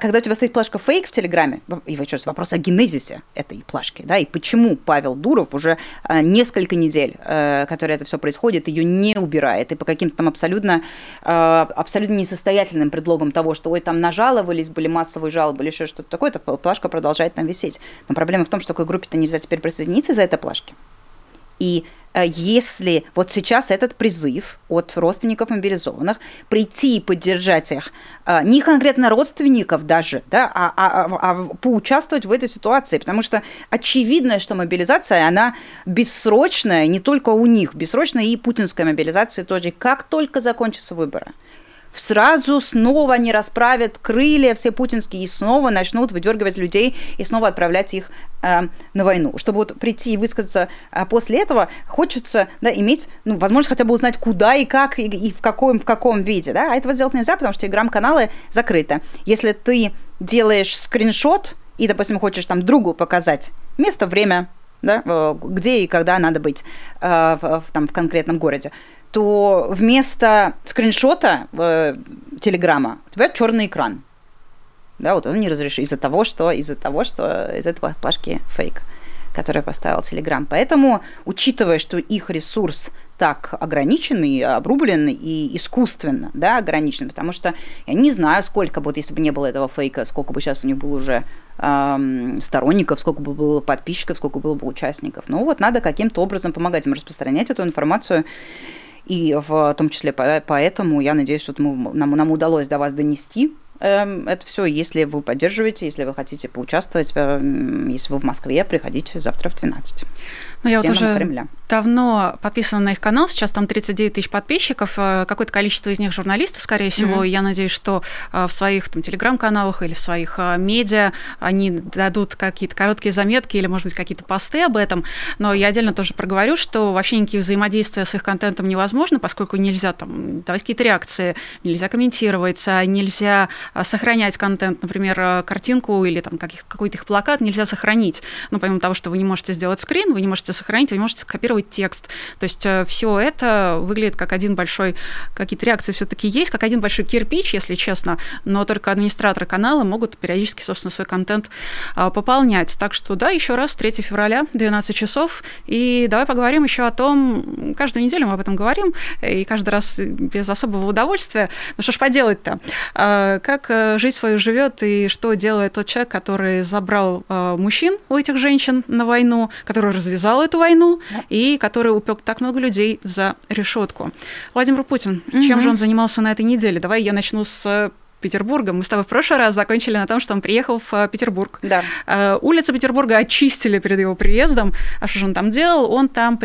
когда у тебя стоит плашка «фейк» в Телеграме, и еще вопрос о генезисе этой плашки, да, и почему Павел Дуров уже несколько недель, которые это все происходит, ее не убирает, и по каким-то там абсолютно несостоятельным предлогом того, что ой, там нажаловались, были массовые жалобы или еще что-то такое, эта плашка продолжает там висеть. Но проблема в том, что к такой группе-то нельзя теперь присоединиться из-за этой плашки. И если вот сейчас этот призыв от родственников мобилизованных прийти и поддержать их, не конкретно родственников даже, да, а поучаствовать в этой ситуации, потому что очевидно, что мобилизация, она бессрочная, не только у них, бессрочная и путинская мобилизация тоже. Как только закончатся выборы, сразу снова они расправят крылья все путинские и снова начнут выдергивать людей и снова отправлять их на войну. Чтобы вот прийти и высказаться после этого, хочется, да, иметь, ну, возможность хотя бы узнать, куда и как, и в каком виде. Да? А этого сделать нельзя, потому что телеграм-каналы закрыты. Если ты делаешь скриншот и, допустим, хочешь там другу показать место, время, да, где и когда надо быть в конкретном городе, то вместо скриншота Телеграма у тебя черный экран. Да, вот он не разрешен из-за того, что из этого плашки фейк, который поставил Телеграм. Поэтому, учитывая, что их ресурс так ограничен и обрублен, и искусственно, да, ограничен, потому что я не знаю, сколько бы, если бы не было этого фейка, сколько бы сейчас у них было уже сторонников, сколько бы было подписчиков, сколько было бы участников. Ну вот надо каким-то образом помогать им распространять эту информацию. И в том числе поэтому я надеюсь, что нам удалось до вас донести это все. Если вы поддерживаете, если вы хотите поучаствовать, если вы в Москве, приходите завтра в 12. Ну, я вот уже давно подписана на их канал, сейчас там 39 тысяч подписчиков, какое-то количество из них журналистов, скорее всего, и я надеюсь, что в своих там телеграм-каналах или в своих медиа они дадут какие-то короткие заметки или, может быть, какие-то посты об этом, но я отдельно тоже проговорю, что вообще никакие взаимодействия с их контентом невозможно, поскольку нельзя там давать какие-то реакции, нельзя комментировать, нельзя сохранять контент, например, картинку или там какой-то их плакат нельзя сохранить, ну, помимо того, что вы не можете сделать скрин, вы не можете сохранить, вы можете скопировать текст. То есть все это выглядит как один большой, какие-то реакции все-таки есть, как один большой кирпич, если честно, но только администраторы канала могут периодически, собственно, свой контент пополнять. Так что, да, еще раз, 3 февраля, 12 часов, и давай поговорим еще о том, каждую неделю мы об этом говорим, и каждый раз без особого удовольствия. Ну что ж поделать-то? Как жизнь свою живет и что делает тот человек, который забрал мужчин у этих женщин на войну, который развязал эту войну, да, и который упек так много людей за решетку. Владимир Путин, чем же он занимался на этой неделе? Давай я начну с Петербурга. Мы с тобой в прошлый раз закончили на том, что он приехал в Петербург. Да. Улицы Петербурга очистили перед его приездом. А что же он там делал? Он там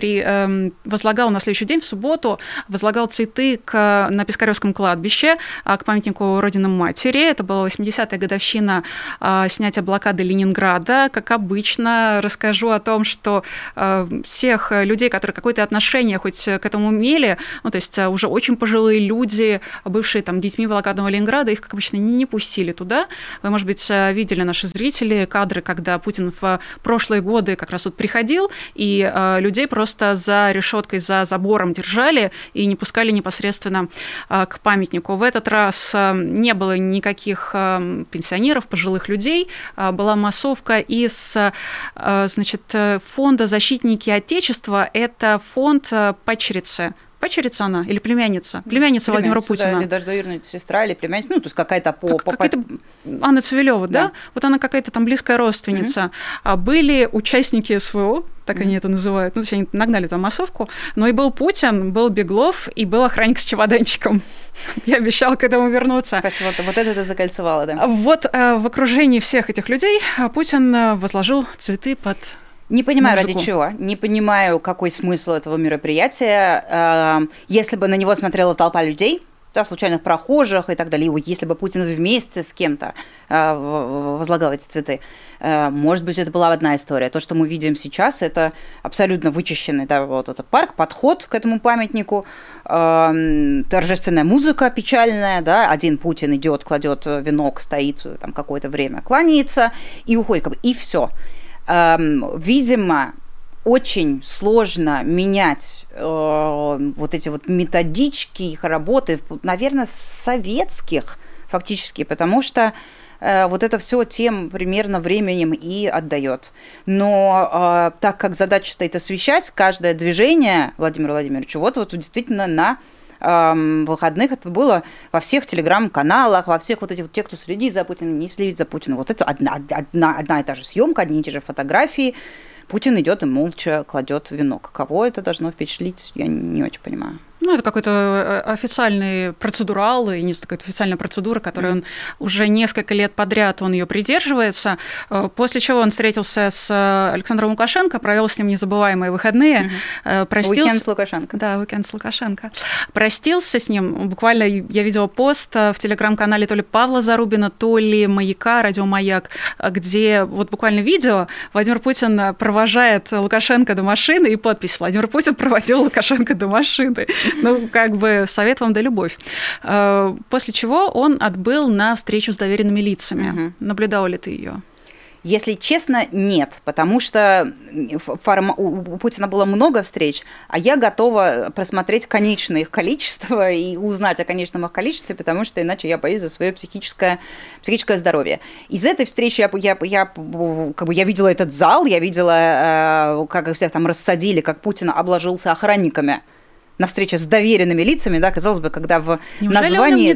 возлагал на следующий день, в субботу, возлагал цветы на Пискаревском кладбище к памятнику Родины-Матери. Это была 80-я годовщина снятия блокады Ленинграда. Как обычно, расскажу о том, что всех людей, которые какое-то отношение хоть к этому имели, ну, то есть уже очень пожилые люди, бывшие там детьми блокадного Ленинграда, их, как обычно, не пустили туда. Вы, может быть, видели, наши зрители, кадры, когда Путин в прошлые годы как раз вот приходил, и людей просто за решеткой, за забором держали и не пускали непосредственно к памятнику. В этот раз не было никаких пенсионеров, пожилых людей. Была массовка из фонда «Защитники Отечества». Это фонд «Падчерицы». Падчерица она или племянница? Племянница Владимира Путина. Да, или даже доверенная сестра, или племянница. Ну, то есть какая-то Анна Цивилева, да? Вот она какая-то там близкая родственница. Были участники СВО, так они это называют. Ну, то есть они нагнали там массовку. Но и был Путин, был Беглов, и был охранник с чемоданчиком. Я обещала к этому вернуться. Спасибо. Вот это ты закольцевала, да? Вот в окружении всех этих людей Путин возложил цветы под... Не понимаю, музыку. Ради чего, не понимаю, какой смысл этого мероприятия. Если бы на него смотрела толпа людей, да, случайных прохожих и так далее, если бы Путин вместе с кем-то возлагал эти цветы, может быть, это была одна история. То, что мы видим сейчас, это абсолютно вычищенный, да, вот этот парк, подход к этому памятнику, торжественная музыка печальная, да, один Путин идет, кладет венок, стоит там какое-то время, кланяется и уходит, как бы, и все. Видимо, очень сложно менять вот эти вот методички их работы, наверное, советских фактически, потому что вот это все тем примерно временем и отдает. Но так как задача стоит освещать каждое движение Владимира Владимировича, вот действительно на выходных это было во всех телеграм-каналах, во всех вот этих, те, кто следит за Путиным, не следит за Путиным. Вот это одна и та же съемка, одни и те же фотографии. Путин идет и молча кладет венок. Кого это должно впечатлить, я не очень понимаю. Ну, это какой-то официальный процедурал, и не такая официальная процедура, которую он уже несколько лет подряд он ее придерживается, после чего он встретился с Александром Лукашенко, провел с ним незабываемые выходные, простился... Уикенд с Лукашенко. Да, уикенд с Лукашенко. Простился с ним. Буквально я видела пост в телеграм-канале то ли Павла Зарубина, то ли Маяка, радио Маяк, где вот буквально видео Владимир Путин провожает Лукашенко до машины, и подпись «Владимир Путин проводил Лукашенко до машины». Ну, как бы совет вам да любовь. После чего он отбыл на встречу с доверенными лицами. Угу. Наблюдала ли ты ее? Если честно, нет, потому что у Путина было много встреч, а я готова просмотреть конечное их количество и узнать о конечном их количестве, потому что иначе я боюсь за свое психическое здоровье. Из этой встречи я видела этот зал, я видела, как их всех там рассадили, как Путин обложился охранниками на встрече с доверенными лицами, да, казалось бы, когда в названии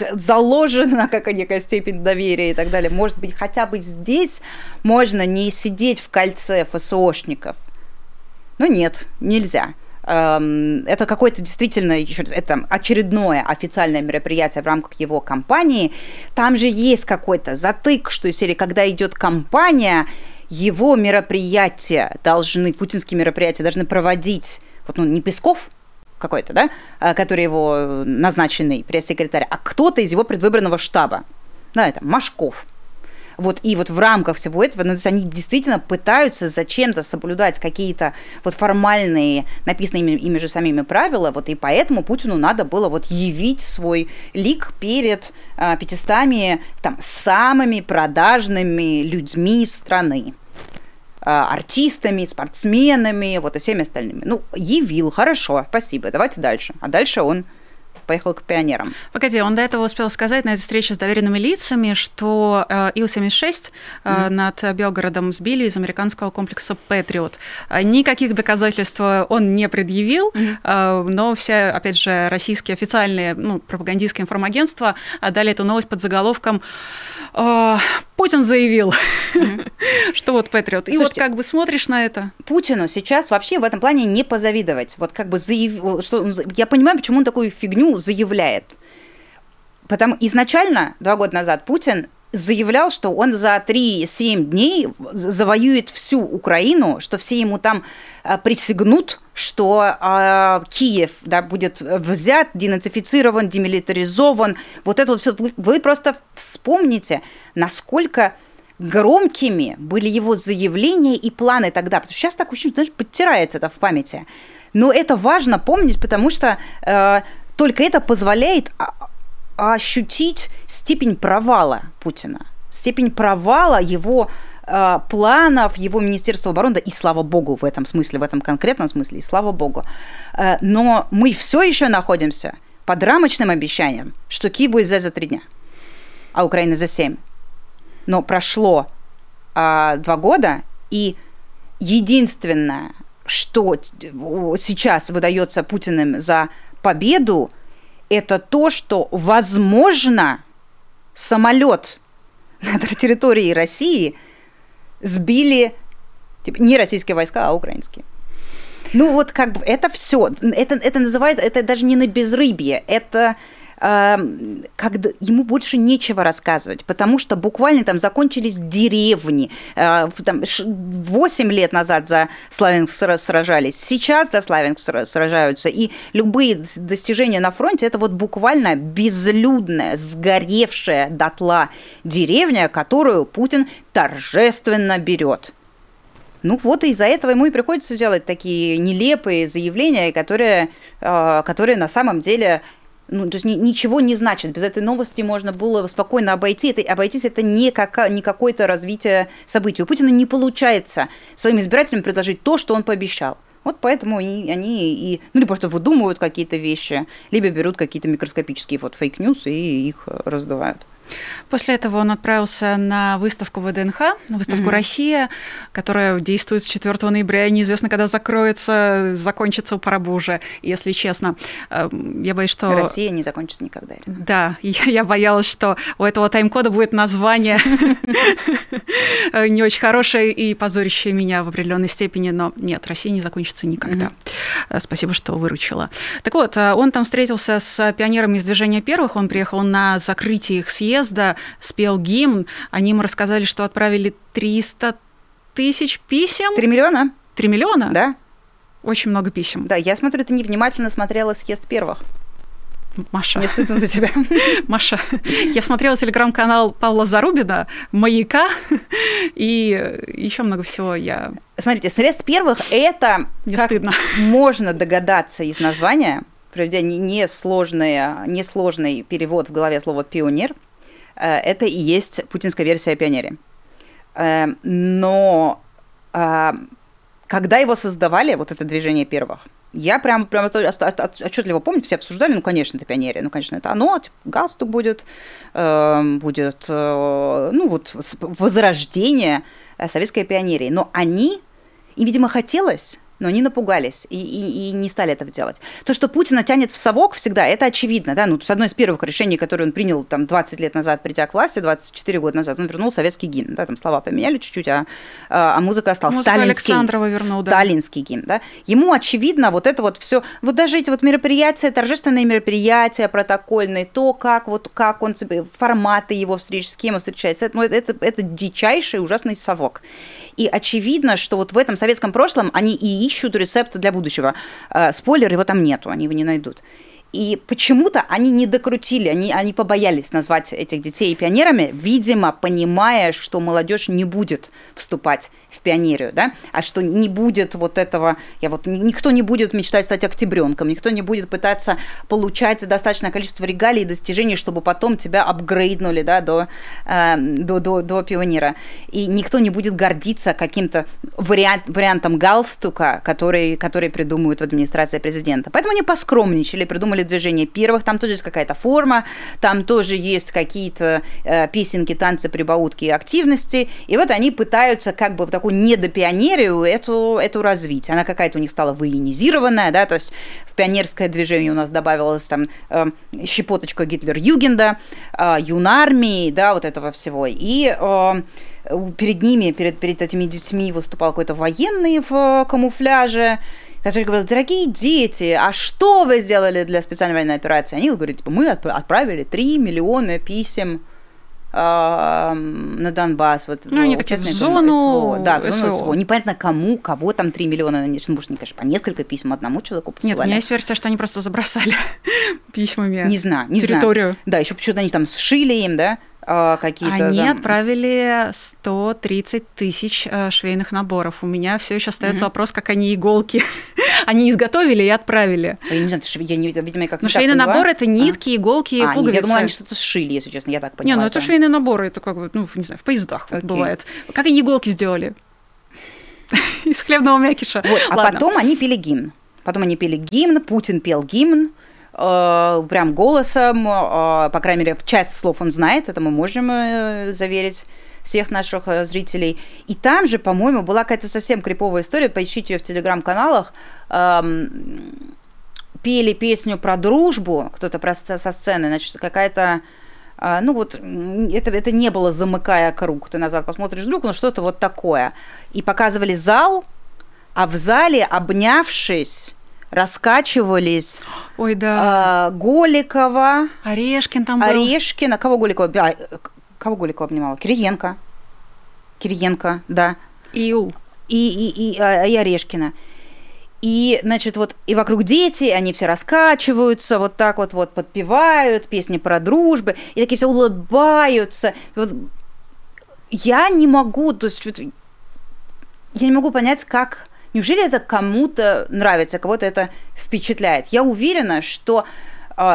вот заложена некая степень доверия и так далее. Может быть, хотя бы здесь можно не сидеть в кольце ФСОшников. Но нет, нельзя. Это какое-то действительно еще раз, это очередное официальное мероприятие в рамках его кампании. Там же есть какой-то затык, что если когда идет кампания, его мероприятия должны, путинские мероприятия должны проводить не Песков какой-то, да, который его назначенный пресс-секретарь, а кто-то из его предвыборного штаба. Да, это Машков. И в рамках всего этого, то есть они действительно пытаются зачем-то соблюдать какие-то формальные, написанные ими же самими правила, и поэтому Путину надо было явить свой лик перед 500 самыми продажными людьми страны. Артистами, спортсменами, и всеми остальными. Явил, хорошо, спасибо, давайте дальше. А дальше он поехал к пионерам. Погоди, он до этого успел сказать на этой встрече с доверенными лицами, что Ил-76 над Белгородом сбили из американского комплекса «Патриот». Никаких доказательств он не предъявил, но все, опять же, российские официальные пропагандистские информагентства дали эту новость под заголовком «Путин заявил», что «Патриот». И слушайте, смотришь на это. Путину сейчас вообще в этом плане не позавидовать. Заявил, что я понимаю, почему он такую фигню заявляет. Потому изначально, 2 года назад, Путин заявлял, что он за 3-7 дней завоюет всю Украину, что все ему там присягнут, что Киев, да, будет взят, денацифицирован, демилитаризован. Это все. Вы просто вспомните, насколько громкими были его заявления и планы тогда. Потому что сейчас так очень, подтирается это в памяти. Но это важно помнить, потому что только это позволяет ощутить степень провала Путина, степень провала его планов, его Министерства обороны, да, и слава богу в этом смысле, в этом конкретном смысле, и слава богу. Но мы все еще находимся под рамочным обещанием, что Киев будет взять за 3 дня, а Украина за 7. Но прошло 2 года, и единственное, что сейчас выдается Путиным за победу, это то, что, возможно, самолет на территории России сбили не российские войска, а украинские. Это все. Это называется, это даже не на безрыбье, это когда ему больше нечего рассказывать, потому что буквально там закончились деревни. 8 лет назад за Славянск сражались, сейчас за Славянск сражаются, и любые достижения на фронте – это буквально безлюдная, сгоревшая дотла деревня, которую Путин торжественно берет. Из-за этого ему и приходится делать такие нелепые заявления, которые на самом деле... ничего не значит. Без этой новости можно было спокойно обойтись. Это не какое-то развитие событий. У Путина не получается своим избирателям предложить то, что он пообещал. Поэтому они просто выдумывают какие-то вещи, либо берут какие-то микроскопические фейк-ньюс и их раздувают. После этого он отправился на выставку ВДНХ, на выставку «Россия», которая действует с 4 ноября, и неизвестно, когда закроется, закончится упараба уже, если честно. Я боюсь, что... «Россия» не закончится никогда. Ирина. Да, я боялась, что у этого тайм-кода будет название не очень хорошее и позорящее меня в определенной степени, но нет, «Россия» не закончится никогда. Спасибо, что выручила. Так вот, он там встретился с пионерами из движения первых, он приехал на закрытие их съезда, спел гимн, они ему рассказали, что отправили 300 тысяч писем. 3 миллиона? 3 миллиона? Да. Очень много писем. Да, я смотрю, ты невнимательно смотрела съезд первых. Маша. Мне стыдно за тебя. Маша, я смотрела телеграм-канал Павла Зарубина, «Маяка», и еще много всего я... Смотрите, съезд первых – это... Мне стыдно. Можно догадаться из названия, проведя несложный перевод в голове слова «пионер», это и есть путинская версия о пионере. Но когда его создавали, вот это движение первых, я прям отчетливо помню, все обсуждали, ну, конечно, это пионерия, ну, конечно, это оно, типа, галстук будет, ну, вот возрождение советской пионерии. Но они, им, видимо, хотелось, но они напугались и не стали этого делать. То, что Путина тянет в совок всегда, это очевидно. Да? Ну, с одной из первых решений, которые он принял там, 20 лет назад, придя к власти, 24 года назад, он вернул советский гимн. Да? Там слова поменяли чуть-чуть, а музыка осталась. Музыка сталинский, Александрова вернул, да. Сталинский гимн. Да? Ему очевидно вот это вот все. Вот даже эти вот мероприятия, торжественные мероприятия, протокольные, то, как он себе, форматы его встреч, с кем он встречается, это дичайший ужасный совок. И очевидно, что вот в этом советском прошлом они и ищут рецепты для будущего. Спойлер, его там нету, они его не найдут. И почему-то они не докрутили, они побоялись назвать этих детей пионерами, видимо, понимая, что молодежь не будет вступать в пионерию, да, а что не будет вот этого, никто не будет мечтать стать октябренком, никто не будет пытаться получать достаточное количество регалий и достижений, чтобы потом тебя апгрейднули, да, до пионера. И никто не будет гордиться каким-то вариантом галстука, который придумывают в администрации президента. Поэтому они поскромничали, придумали движение первых, там тоже есть какая-то форма, там тоже есть какие-то песенки, танцы, прибаутки и активности, и вот они пытаются как бы в такую недопионерию эту развить. Она какая-то у них стала военизированная, да, то есть в пионерское движение у нас добавилась там щепоточка Гитлер-Югенда, юнармии, да, вот этого всего, и... Перед ними, перед этими детьми выступал какой-то военный в камуфляже, который говорил: дорогие дети, а что вы сделали для специальной военной операции? Они говорят, типа, мы отправили 3 миллиона писем на Донбасс. Вот, ну, они такие, в зону СВО. Да, в зону СВО. Непонятно кому, кого там 3 миллиона. Ну, может, конечно, по несколько писем одному человеку посылали. Нет, у меня есть версия, что они просто забросали письмами территорию. Да, еще почему-то они там сшили им, да, какие-то... Они отправили 130 тысяч швейных наборов. У меня все еще остается вопрос, как они иголки. Они изготовили и отправили. Я не знаю, видимо, я как-то... Ну, швейный набор – это нитки, иголки и пуговицы. Я думала, они что-то сшили, если честно, я так понимаю. Не, ну это швейные наборы, это как бы, ну, не знаю, в поездах бывает. Как они иголки сделали? Из хлебного мякиша. Вот, а потом они пели гимн. Путин пел гимн. Прям голосом, по крайней мере, часть слов он знает, это мы можем заверить всех наших зрителей. И там же, по-моему, была какая-то совсем криповая история, поищите ее в телеграм-каналах, пели песню про дружбу, кто-то со сцены, значит, какая-то... Ну вот, это не было «Замыкая круг», ты назад посмотришь друг, но что-то вот такое. И показывали зал, а в зале, обнявшись, раскачивались. Ой, да. Голикова. Орешкин там был. Орешкин. А кого Голикова? Кого Голикова обнимала? Кириенко. Кириенко, да. И Орешкина. И, значит, вот и вокруг дети, они все раскачиваются, вот так вот подпевают, песни про дружбы, и такие все улыбаются. Вот. Я не могу, то есть, я не могу понять, как... Неужели это кому-то нравится, кого-то это впечатляет? Я уверена, что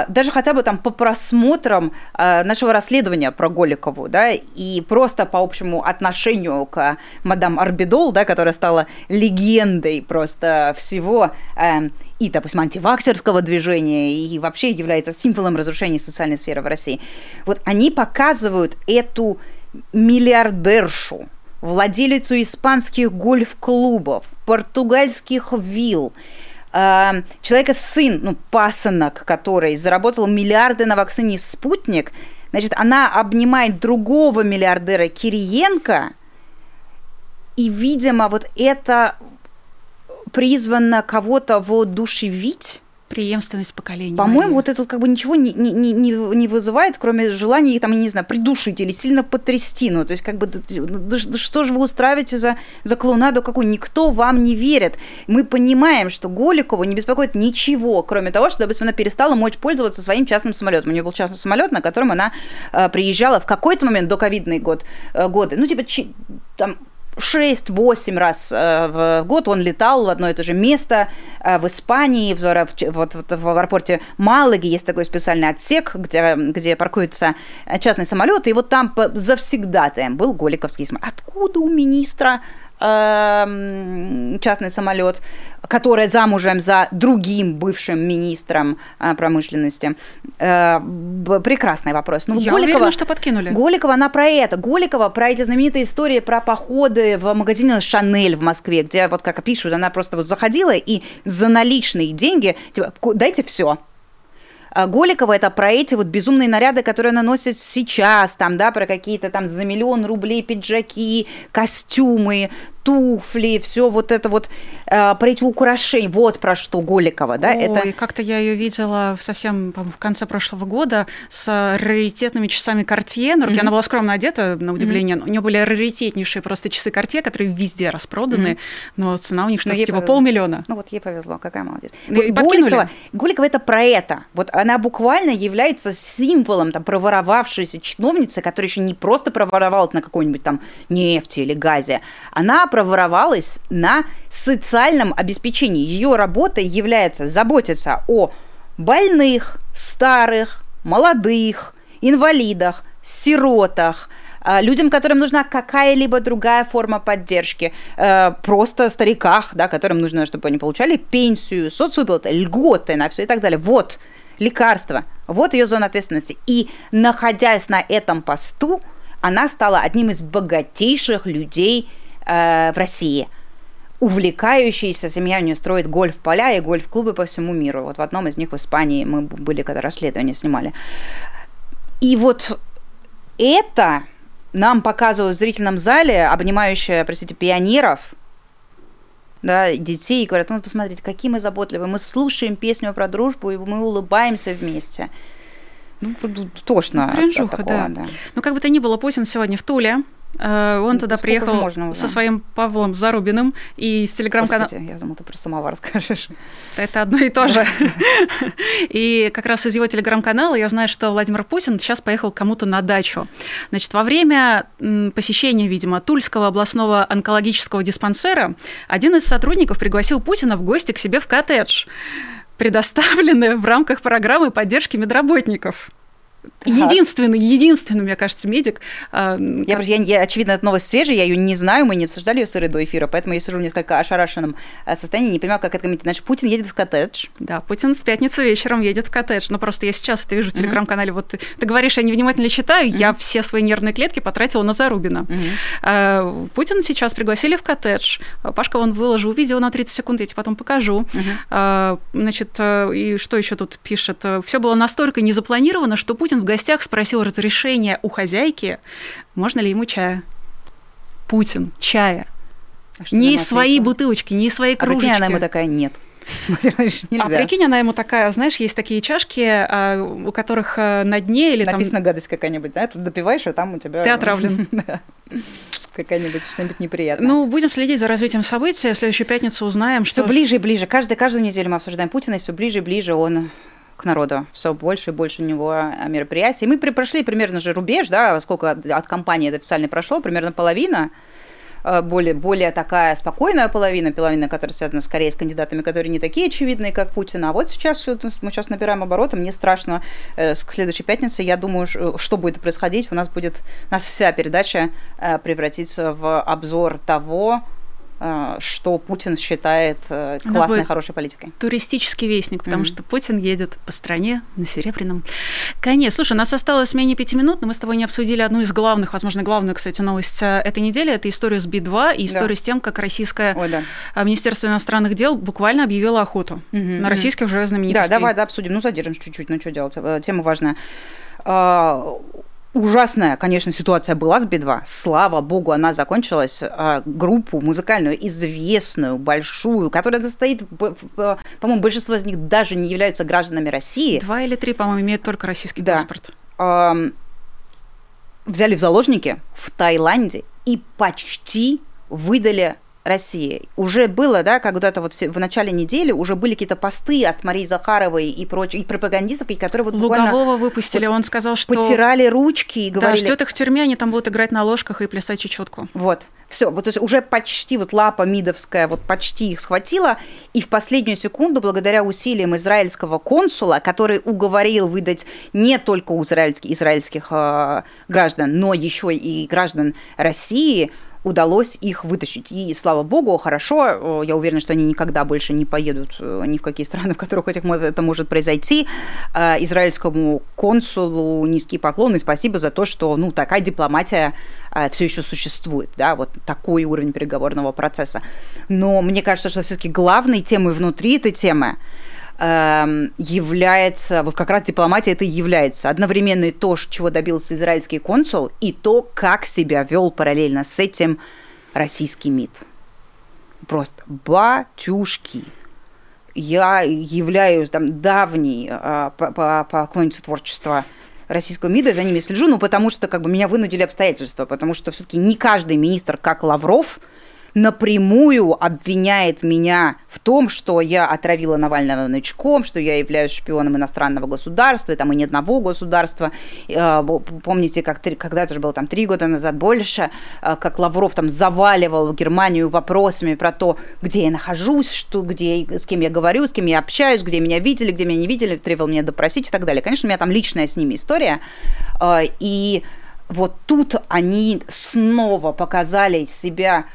даже хотя бы там по просмотрам нашего расследования про Голикову, да, и просто по общему отношению к мадам Арбидол, да, которая стала легендой просто всего и, допустим, антиваксерского движения, и вообще является символом разрушения социальной сферы в России. Вот они показывают эту миллиардершу, владелицу испанских гольф-клубов, португальских вилл, человека сын, ну, пасынок, который заработал миллиарды на вакцине «Спутник», значит, она обнимает другого миллиардера Кириенко, и, видимо, вот это призвано кого-то воодушевить. Преемственность поколений. По-моему, вот это как бы ничего не вызывает, кроме желания, там, я не знаю, придушить или сильно потрясти. Ну, то есть, как бы, что же вы устраиваете за клоунаду какую? Никто вам не верит. Мы понимаем, что Голикову не беспокоит ничего, кроме того, что, допустим, она перестала мочь пользоваться своим частным самолетом. У нее был частный самолет, на котором она приезжала в какой-то момент до ковидные годы. Ну, типа, там... 6-8 раз в год он летал в одно и то же место в Испании, в аэропорте Малаги есть такой специальный отсек, где паркуются частные самолеты, и вот там завсегдатаем был голиковский самолет. Откуда у министра частный самолет, которая замужем за другим бывшим министром промышленности? Прекрасный вопрос. Ну, я уверена, что подкинули. Голикова, она про это. Голикова про эти знаменитые истории про походы в магазине «Шанель» в Москве, где, вот как пишут, она просто вот заходила и за наличные деньги, типа, дайте все. Голикова — это про эти вот безумные наряды, которые она носит сейчас, там, да, про какие-то там за миллион рублей пиджаки, костюмы, туфли, все вот это вот, про эти украшения, вот про что Голикова, да. Ой, это... как-то я ее видела совсем в конце прошлого года с раритетными часами Картье на руке, mm-hmm. она была скромно одета, на удивление, mm-hmm. у нее были раритетнейшие просто часы Картье, которые везде распроданы, mm-hmm. но цена у них что-то типа $500,000. Ну вот ей повезло, какая молодец. Вот Голикова это про это, вот она буквально является символом там проворовавшейся чиновницы, которая еще не просто проворовала на какой-нибудь там нефти или газе, она проворовалась на социальном обеспечении. Ее работой является заботиться о больных, старых, молодых, инвалидах, сиротах, людям, которым нужна какая-либо другая форма поддержки, просто стариках, да, которым нужно, чтобы они получали пенсию, соцвыплаты, льготы на все и так далее. Вот лекарства, вот ее зона ответственности. И, находясь на этом посту, она стала одним из богатейших людей в России, увлекающаяся семья, у нее строит гольф-поля и гольф-клубы по всему миру. Вот в одном из них в Испании мы были, когда расследование снимали. И вот это нам показывают в зрительном зале, обнимающие, простите, пионеров, да, детей, и говорят, ну, посмотрите, какие мы заботливые, мы слушаем песню про дружбу, и мы улыбаемся вместе. Ну, тошно. Кринжуха, от такого, да. Ну, как бы то ни было, Путин сегодня в Туле. Он туда приехал со своим Павлом Зарубиным и с телеграм-канала... Господи, я думала, ты про самовар скажешь. Это одно и то же. И как раз из его телеграм-канала я знаю, что Владимир Путин сейчас поехал кому-то на дачу. Значит, во время посещения, видимо, Тульского областного онкологического диспансера один из сотрудников пригласил Путина в гости к себе в коттедж, предоставленный в рамках программы поддержки медработников. Единственный, мне кажется, медик. Очевидно, эта новость свежая, я ее не знаю, мы не обсуждали ее с Ирой до эфира, поэтому я сижу в несколько ошарашенном состоянии, не понимаю, как это комментировать. Значит, Путин едет в коттедж. Да, Путин в пятницу вечером едет в коттедж. Но просто я сейчас это вижу в телеграм-канале. Вот ты говоришь, я невнимательно читаю, я все свои нервные клетки потратила на Зарубина. Путина сейчас пригласили в коттедж. Пашка, вон, выложил видео на 30 секунд, я тебе потом покажу. Значит, и что еще тут пишет? Все было настолько незапланировано, что Путин в гостях спросил разрешения у хозяйки, можно ли ему чая. Путин, чая. А не из своей бутылочки, не из своей кружечки. А прикинь, она ему такая, нет. А прикинь, она ему такая, знаешь, есть такие чашки, у которых на дне или там... Написана гадость какая-нибудь, да? Ты допиваешь, а там у тебя... Ты отравлен. Какая-нибудь, что-нибудь неприятное. Ну, будем следить за развитием событий. В следующую пятницу узнаем, что... Все ближе и ближе. Каждую неделю мы обсуждаем Путина, и все ближе и ближе он... к народу. Все больше и больше у него мероприятий. Мы прошли примерно же рубеж, да, сколько от кампании это официально прошло, примерно половина. более такая спокойная половина, которая связана скорее с кандидатами, которые не такие очевидные, как Путин. А вот сейчас мы набираем обороты, мне страшно. К следующей пятнице, я думаю, что будет происходить. У нас будет, вся передача превратится в обзор того, что Путин считает классной, хорошей политикой. Туристический вестник, потому что Путин едет по стране на Серебряном коне. Слушай, у нас осталось менее 5 минут, но мы с тобой не обсудили одну из главных, возможно, главную, кстати, новость этой недели. Это история с Би-2 и история с тем, как российское Министерство иностранных дел буквально объявило охоту на российских же знаменитостей. Да, давай обсудим. Задержимся чуть-чуть, что делать? Тема важная. Ужасная, конечно, ситуация была с Би-2. Слава богу, она закончилась. Группу музыкальную, известную, большую, которая состоит, по-моему, большинство из них даже не являются гражданами России. 2 или 3, по-моему, имеют только российский паспорт. Взяли в заложники в Таиланде и почти выдали России. Уже было, когда-то в начале недели уже были какие-то посты от Марии Захаровой и прочих, и пропагандистов, которые буквально... Лугового выпустили, он сказал, что... Потирали ручки и говорили... Да, ждёт их в тюрьме, они там будут играть на ложках и плясать чечётку. Все, то есть уже почти лапа мидовская почти их схватила, и в последнюю секунду, благодаря усилиям израильского консула, который уговорил выдать не только израильских граждан, но еще и граждан России, удалось их вытащить. И, слава богу, хорошо. Я уверена, что они никогда больше не поедут ни в какие страны, в которых это может произойти. Израильскому консулу низкий поклон и спасибо за то, что такая дипломатия все еще существует. Такой уровень переговорного процесса. Но мне кажется, что все-таки главной темой внутри этой темы является, как раз дипломатия это и является. Одновременно и то, чего добился израильский консул, и то, как себя вел параллельно с этим российский МИД. Просто батюшки. Я являюсь давней поклонницей творчества российского МИДа, за ними слежу, потому что меня вынудили обстоятельства, потому что все-таки не каждый министр, как Лавров, напрямую обвиняет меня в том, что я отравила Навального новичком, что я являюсь шпионом иностранного государства, и ни одного государства. Помните, когда это уже было 3 года назад, больше, как Лавров заваливал Германию вопросами про то, где я нахожусь, с кем я говорю, с кем я общаюсь, где меня видели, где меня не видели, требовал меня допросить и так далее. Конечно, у меня личная с ними история, и тут они снова показали себя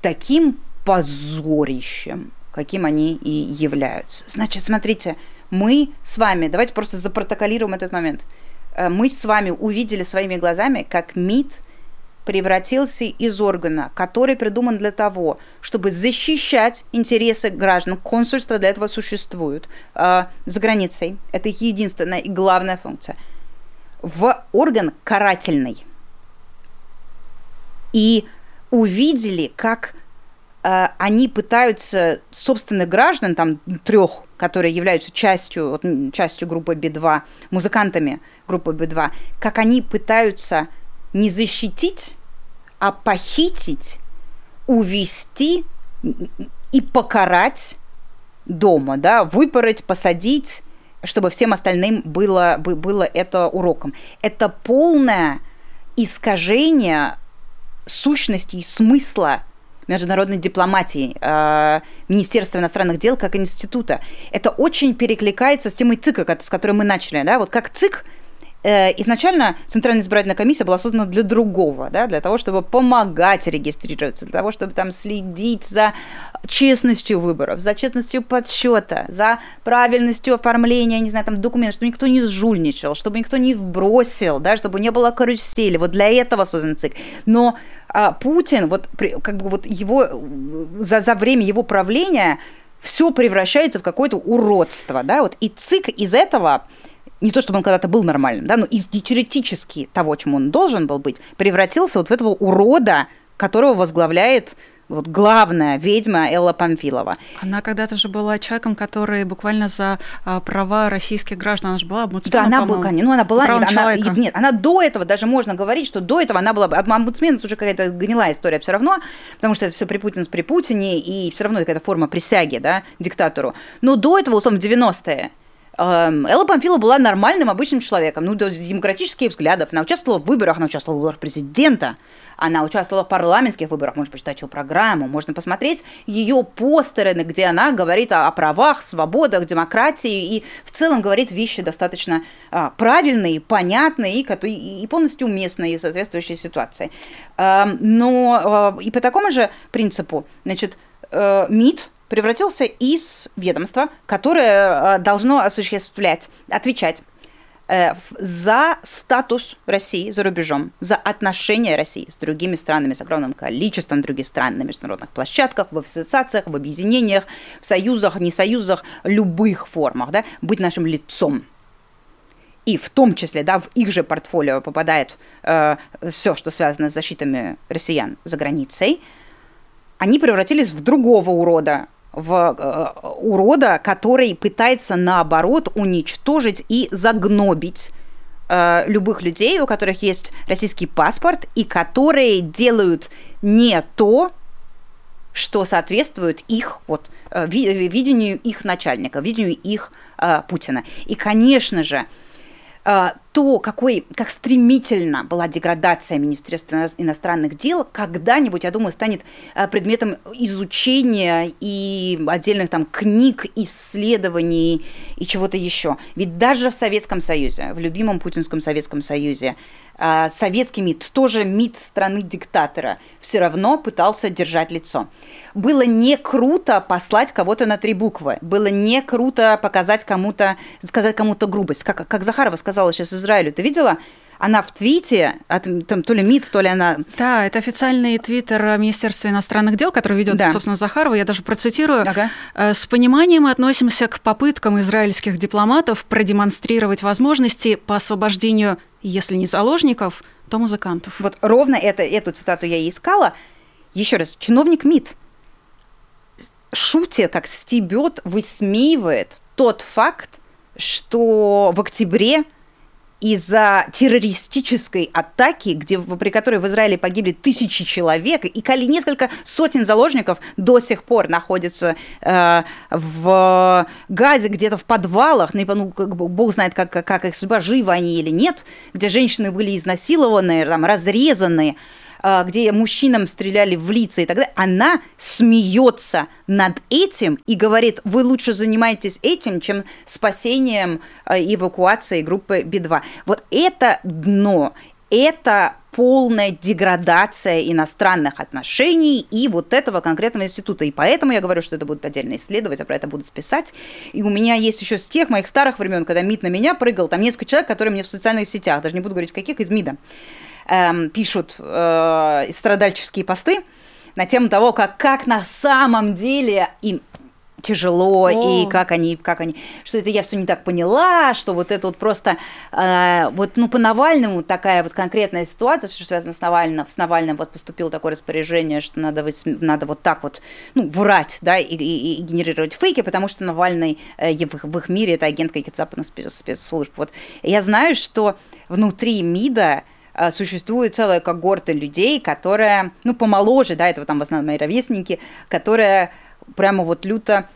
таким позорищем, каким они и являются. Значит, смотрите, мы с вами, давайте просто запротоколируем этот момент. Мы с вами увидели своими глазами, как МИД превратился из органа, который придуман для того, чтобы защищать интересы граждан. Консульства для этого существуют за границей. Это их единственная и главная функция. В орган карательный. И увидели, как они пытаются собственных граждан, 3, которые являются частью группы Би-2, музыкантами группы Би-2, как они пытаются не защитить, а похитить, увести и покарать дома, выпороть, посадить, чтобы всем остальным было это уроком. Это полное искажение сущности и смысла международной дипломатии, Министерства иностранных дел как института. Это очень перекликается с темой ЦИКа, с которой мы начали. Как ЦИК, изначально Центральная избирательная комиссия была создана для другого, для того, чтобы помогать регистрироваться, для того, чтобы следить за честностью выборов, за честностью подсчета, за правильностью оформления, документов, чтобы никто не жульничал, чтобы никто не вбросил, чтобы не было карусели. Для этого создан ЦИК. Но Путин, его за время его правления все превращается в какое-то уродство, и ЦИК из этого, не то чтобы он когда-то был нормальным, но из теоретически того, чему он должен был быть, превратился в этого урода, которого возглавляет главная ведьма Элла Памфилова. Она когда-то же была человеком, который буквально за права российских граждан, она же была омбудсменом, она до этого, даже можно говорить, что до этого она была омбудсменом, это уже какая-то гнилая история все равно, потому что это все при Путине, и все равно какая-то форма присяги, диктатору. Но до этого, условно, в 90-е, Элла Памфилова была нормальным, обычным человеком, ну, с демократических взглядов. Она участвовала в выборах, она участвовала в выборах президента, она участвовала в парламентских выборах, можно почитать ее программу, можно посмотреть ее постеры, где она говорит о правах, свободах, демократии, и в целом говорит вещи достаточно правильные, понятные и полностью уместные, соответствующие ситуации. Но и по такому же принципу, значит, МИД превратился из ведомства, которое должно отвечать за статус России за рубежом, за отношения России с другими странами, с огромным количеством других стран на международных площадках, в ассоциациях, в объединениях, в союзах, не союзах, любых формах, да, быть нашим лицом. И в том числе, да, в их же портфолио попадает все, что связано с защитами россиян за границей. Они превратились в другого урода, в урода, который пытается, наоборот, уничтожить и загнобить любых людей, у которых есть российский паспорт, и которые делают не то, что соответствует их вот, видению их начальника, видению их Путина. И, конечно же, то, как стремительно была деградация Министерства иностранных дел, когда-нибудь, я думаю, станет предметом изучения и отдельных там книг, исследований и чего-то еще. Ведь даже в Советском Союзе, в любимом путинском Советском Союзе, советский МИД, тоже МИД страны-диктатора, все равно пытался держать лицо. Было не круто послать кого-то на 3 буквы, было не круто показать кому-то, сказать кому-то грубость. Как Захарова сказала сейчас Израилю, ты видела? Она в твите, там, то ли МИД, то ли она... Да, это официальный твиттер Министерства иностранных дел, который ведет, да, собственно, Захарова, я даже процитирую. Ага. «С пониманием мы относимся к попыткам израильских дипломатов продемонстрировать возможности по освобождению, если не заложников, то музыкантов». Вот ровно эту цитату я и искала. Еще раз, чиновник МИД шутит, как стебет, высмеивает тот факт, что в октябре из-за террористической атаки, при которой в Израиле погибли 1000 человек, и несколько сотен заложников до сих пор находятся в Газе, где-то в подвалах, ну, бог знает, как их судьба, живы они или нет, где женщины были изнасилованы, там, разрезаны, где мужчинам стреляли в лица и так далее, она смеется над этим и говорит, вы лучше занимаетесь этим, чем спасением и эвакуацией группы Би-2. Вот это дно, это полная деградация иностранных отношений и вот этого конкретного института. И поэтому я говорю, что это будут отдельно исследовать, а про это будут писать. И у меня есть еще с тех моих старых времен, когда МИД на меня прыгал, там несколько человек, которые мне в социальных сетях, даже не буду говорить, каких, из МИДа, пишут страдальческие посты на тему того, как на самом деле им тяжело, и как они, что это я все не так поняла, что вот это вот просто, вот, ну, по Навальному такая вот конкретная ситуация, все, что связано с Навальным вот поступило такое распоряжение, что надо вот так вот, ну, врать, да, и генерировать фейки, потому что Навальный в их мире это агент каких-то западных спецслужб. Вот. Я знаю, что внутри МИДа существует целая когорта людей, которая, ну, помоложе, да, этого там в основном мои ровесники, которые прямо вот люто,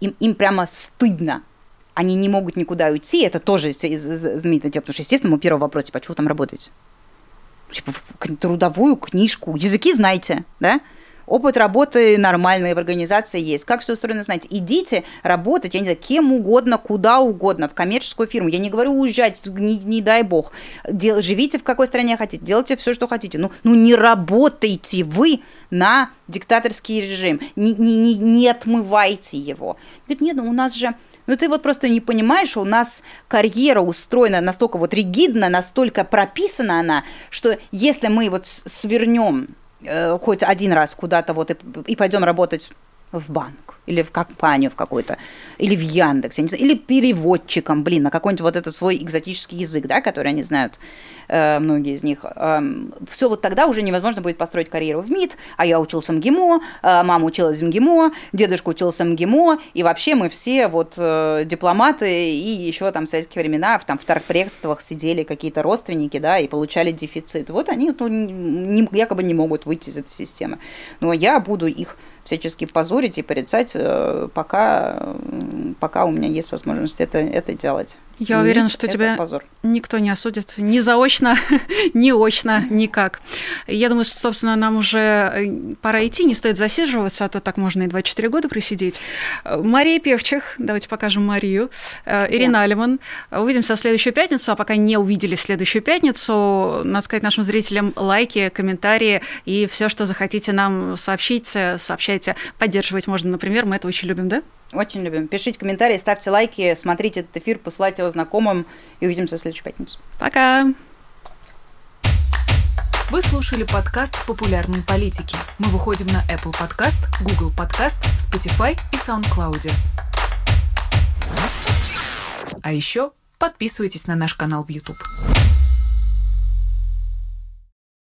им прямо стыдно. Они не могут никуда уйти, это тоже заметно, потому что, естественно, мы первый вопрос, типа, а чего там работаете? Типа, трудовую книжку, языки знаете, да? Опыт работы нормальный в организации есть. Как все устроено, знаете. Идите работать, я не знаю, кем угодно, куда угодно, в коммерческую фирму. Я не говорю уезжать, не дай бог. Живите в какой стране хотите, делайте все, что хотите. Ну не работайте вы на диктаторский режим, не отмывайте его. Говорит, нет, ну у нас же... Ну ты вот просто не понимаешь, у нас карьера устроена настолько вот ригидно, настолько прописана она, что если мы вот свернем хоть один раз куда-то вот и пойдем работать в банк или в компанию в какую-то, или в Яндекс, я не знаю, или переводчиком, блин, на какой-нибудь вот этот свой экзотический язык, да, который они знают, многие из них. Все вот тогда уже невозможно будет построить карьеру в МИД, а я учился в МГИМО, мама училась в МГИМО, дедушка учился в МГИМО, и вообще мы все вот дипломаты, и еще там в советские времена там в торгпредствах сидели какие-то родственники, да, и получали дефицит. Вот они якобы не могут выйти из этой системы. Но я буду их всячески позорить и порицать, пока пока у меня есть возможность это делать. Я уверена, что тебя позор. Никто не осудит ни заочно, ни очно, никак. Я думаю, что, собственно, нам уже пора идти, не стоит засиживаться, а то так можно и 24 года просидеть. Мария Певчих, давайте покажем Марию, Ирина Алиман. Увидимся в следующую пятницу, а пока не увидели следующую пятницу, надо сказать нашим зрителям лайки, комментарии и все, что захотите нам сообщить, сообщайте. Поддерживать можно, например, мы это очень любим, да? Очень любим. Пишите комментарии, ставьте лайки, смотрите этот эфир, посылайте его знакомым. И увидимся в следующую пятницу. Пока! Вы слушали подкаст «Популярные политики». Мы выходим на Apple Podcast, Google Podcast, Spotify и SoundCloud. А еще подписывайтесь на наш канал в YouTube.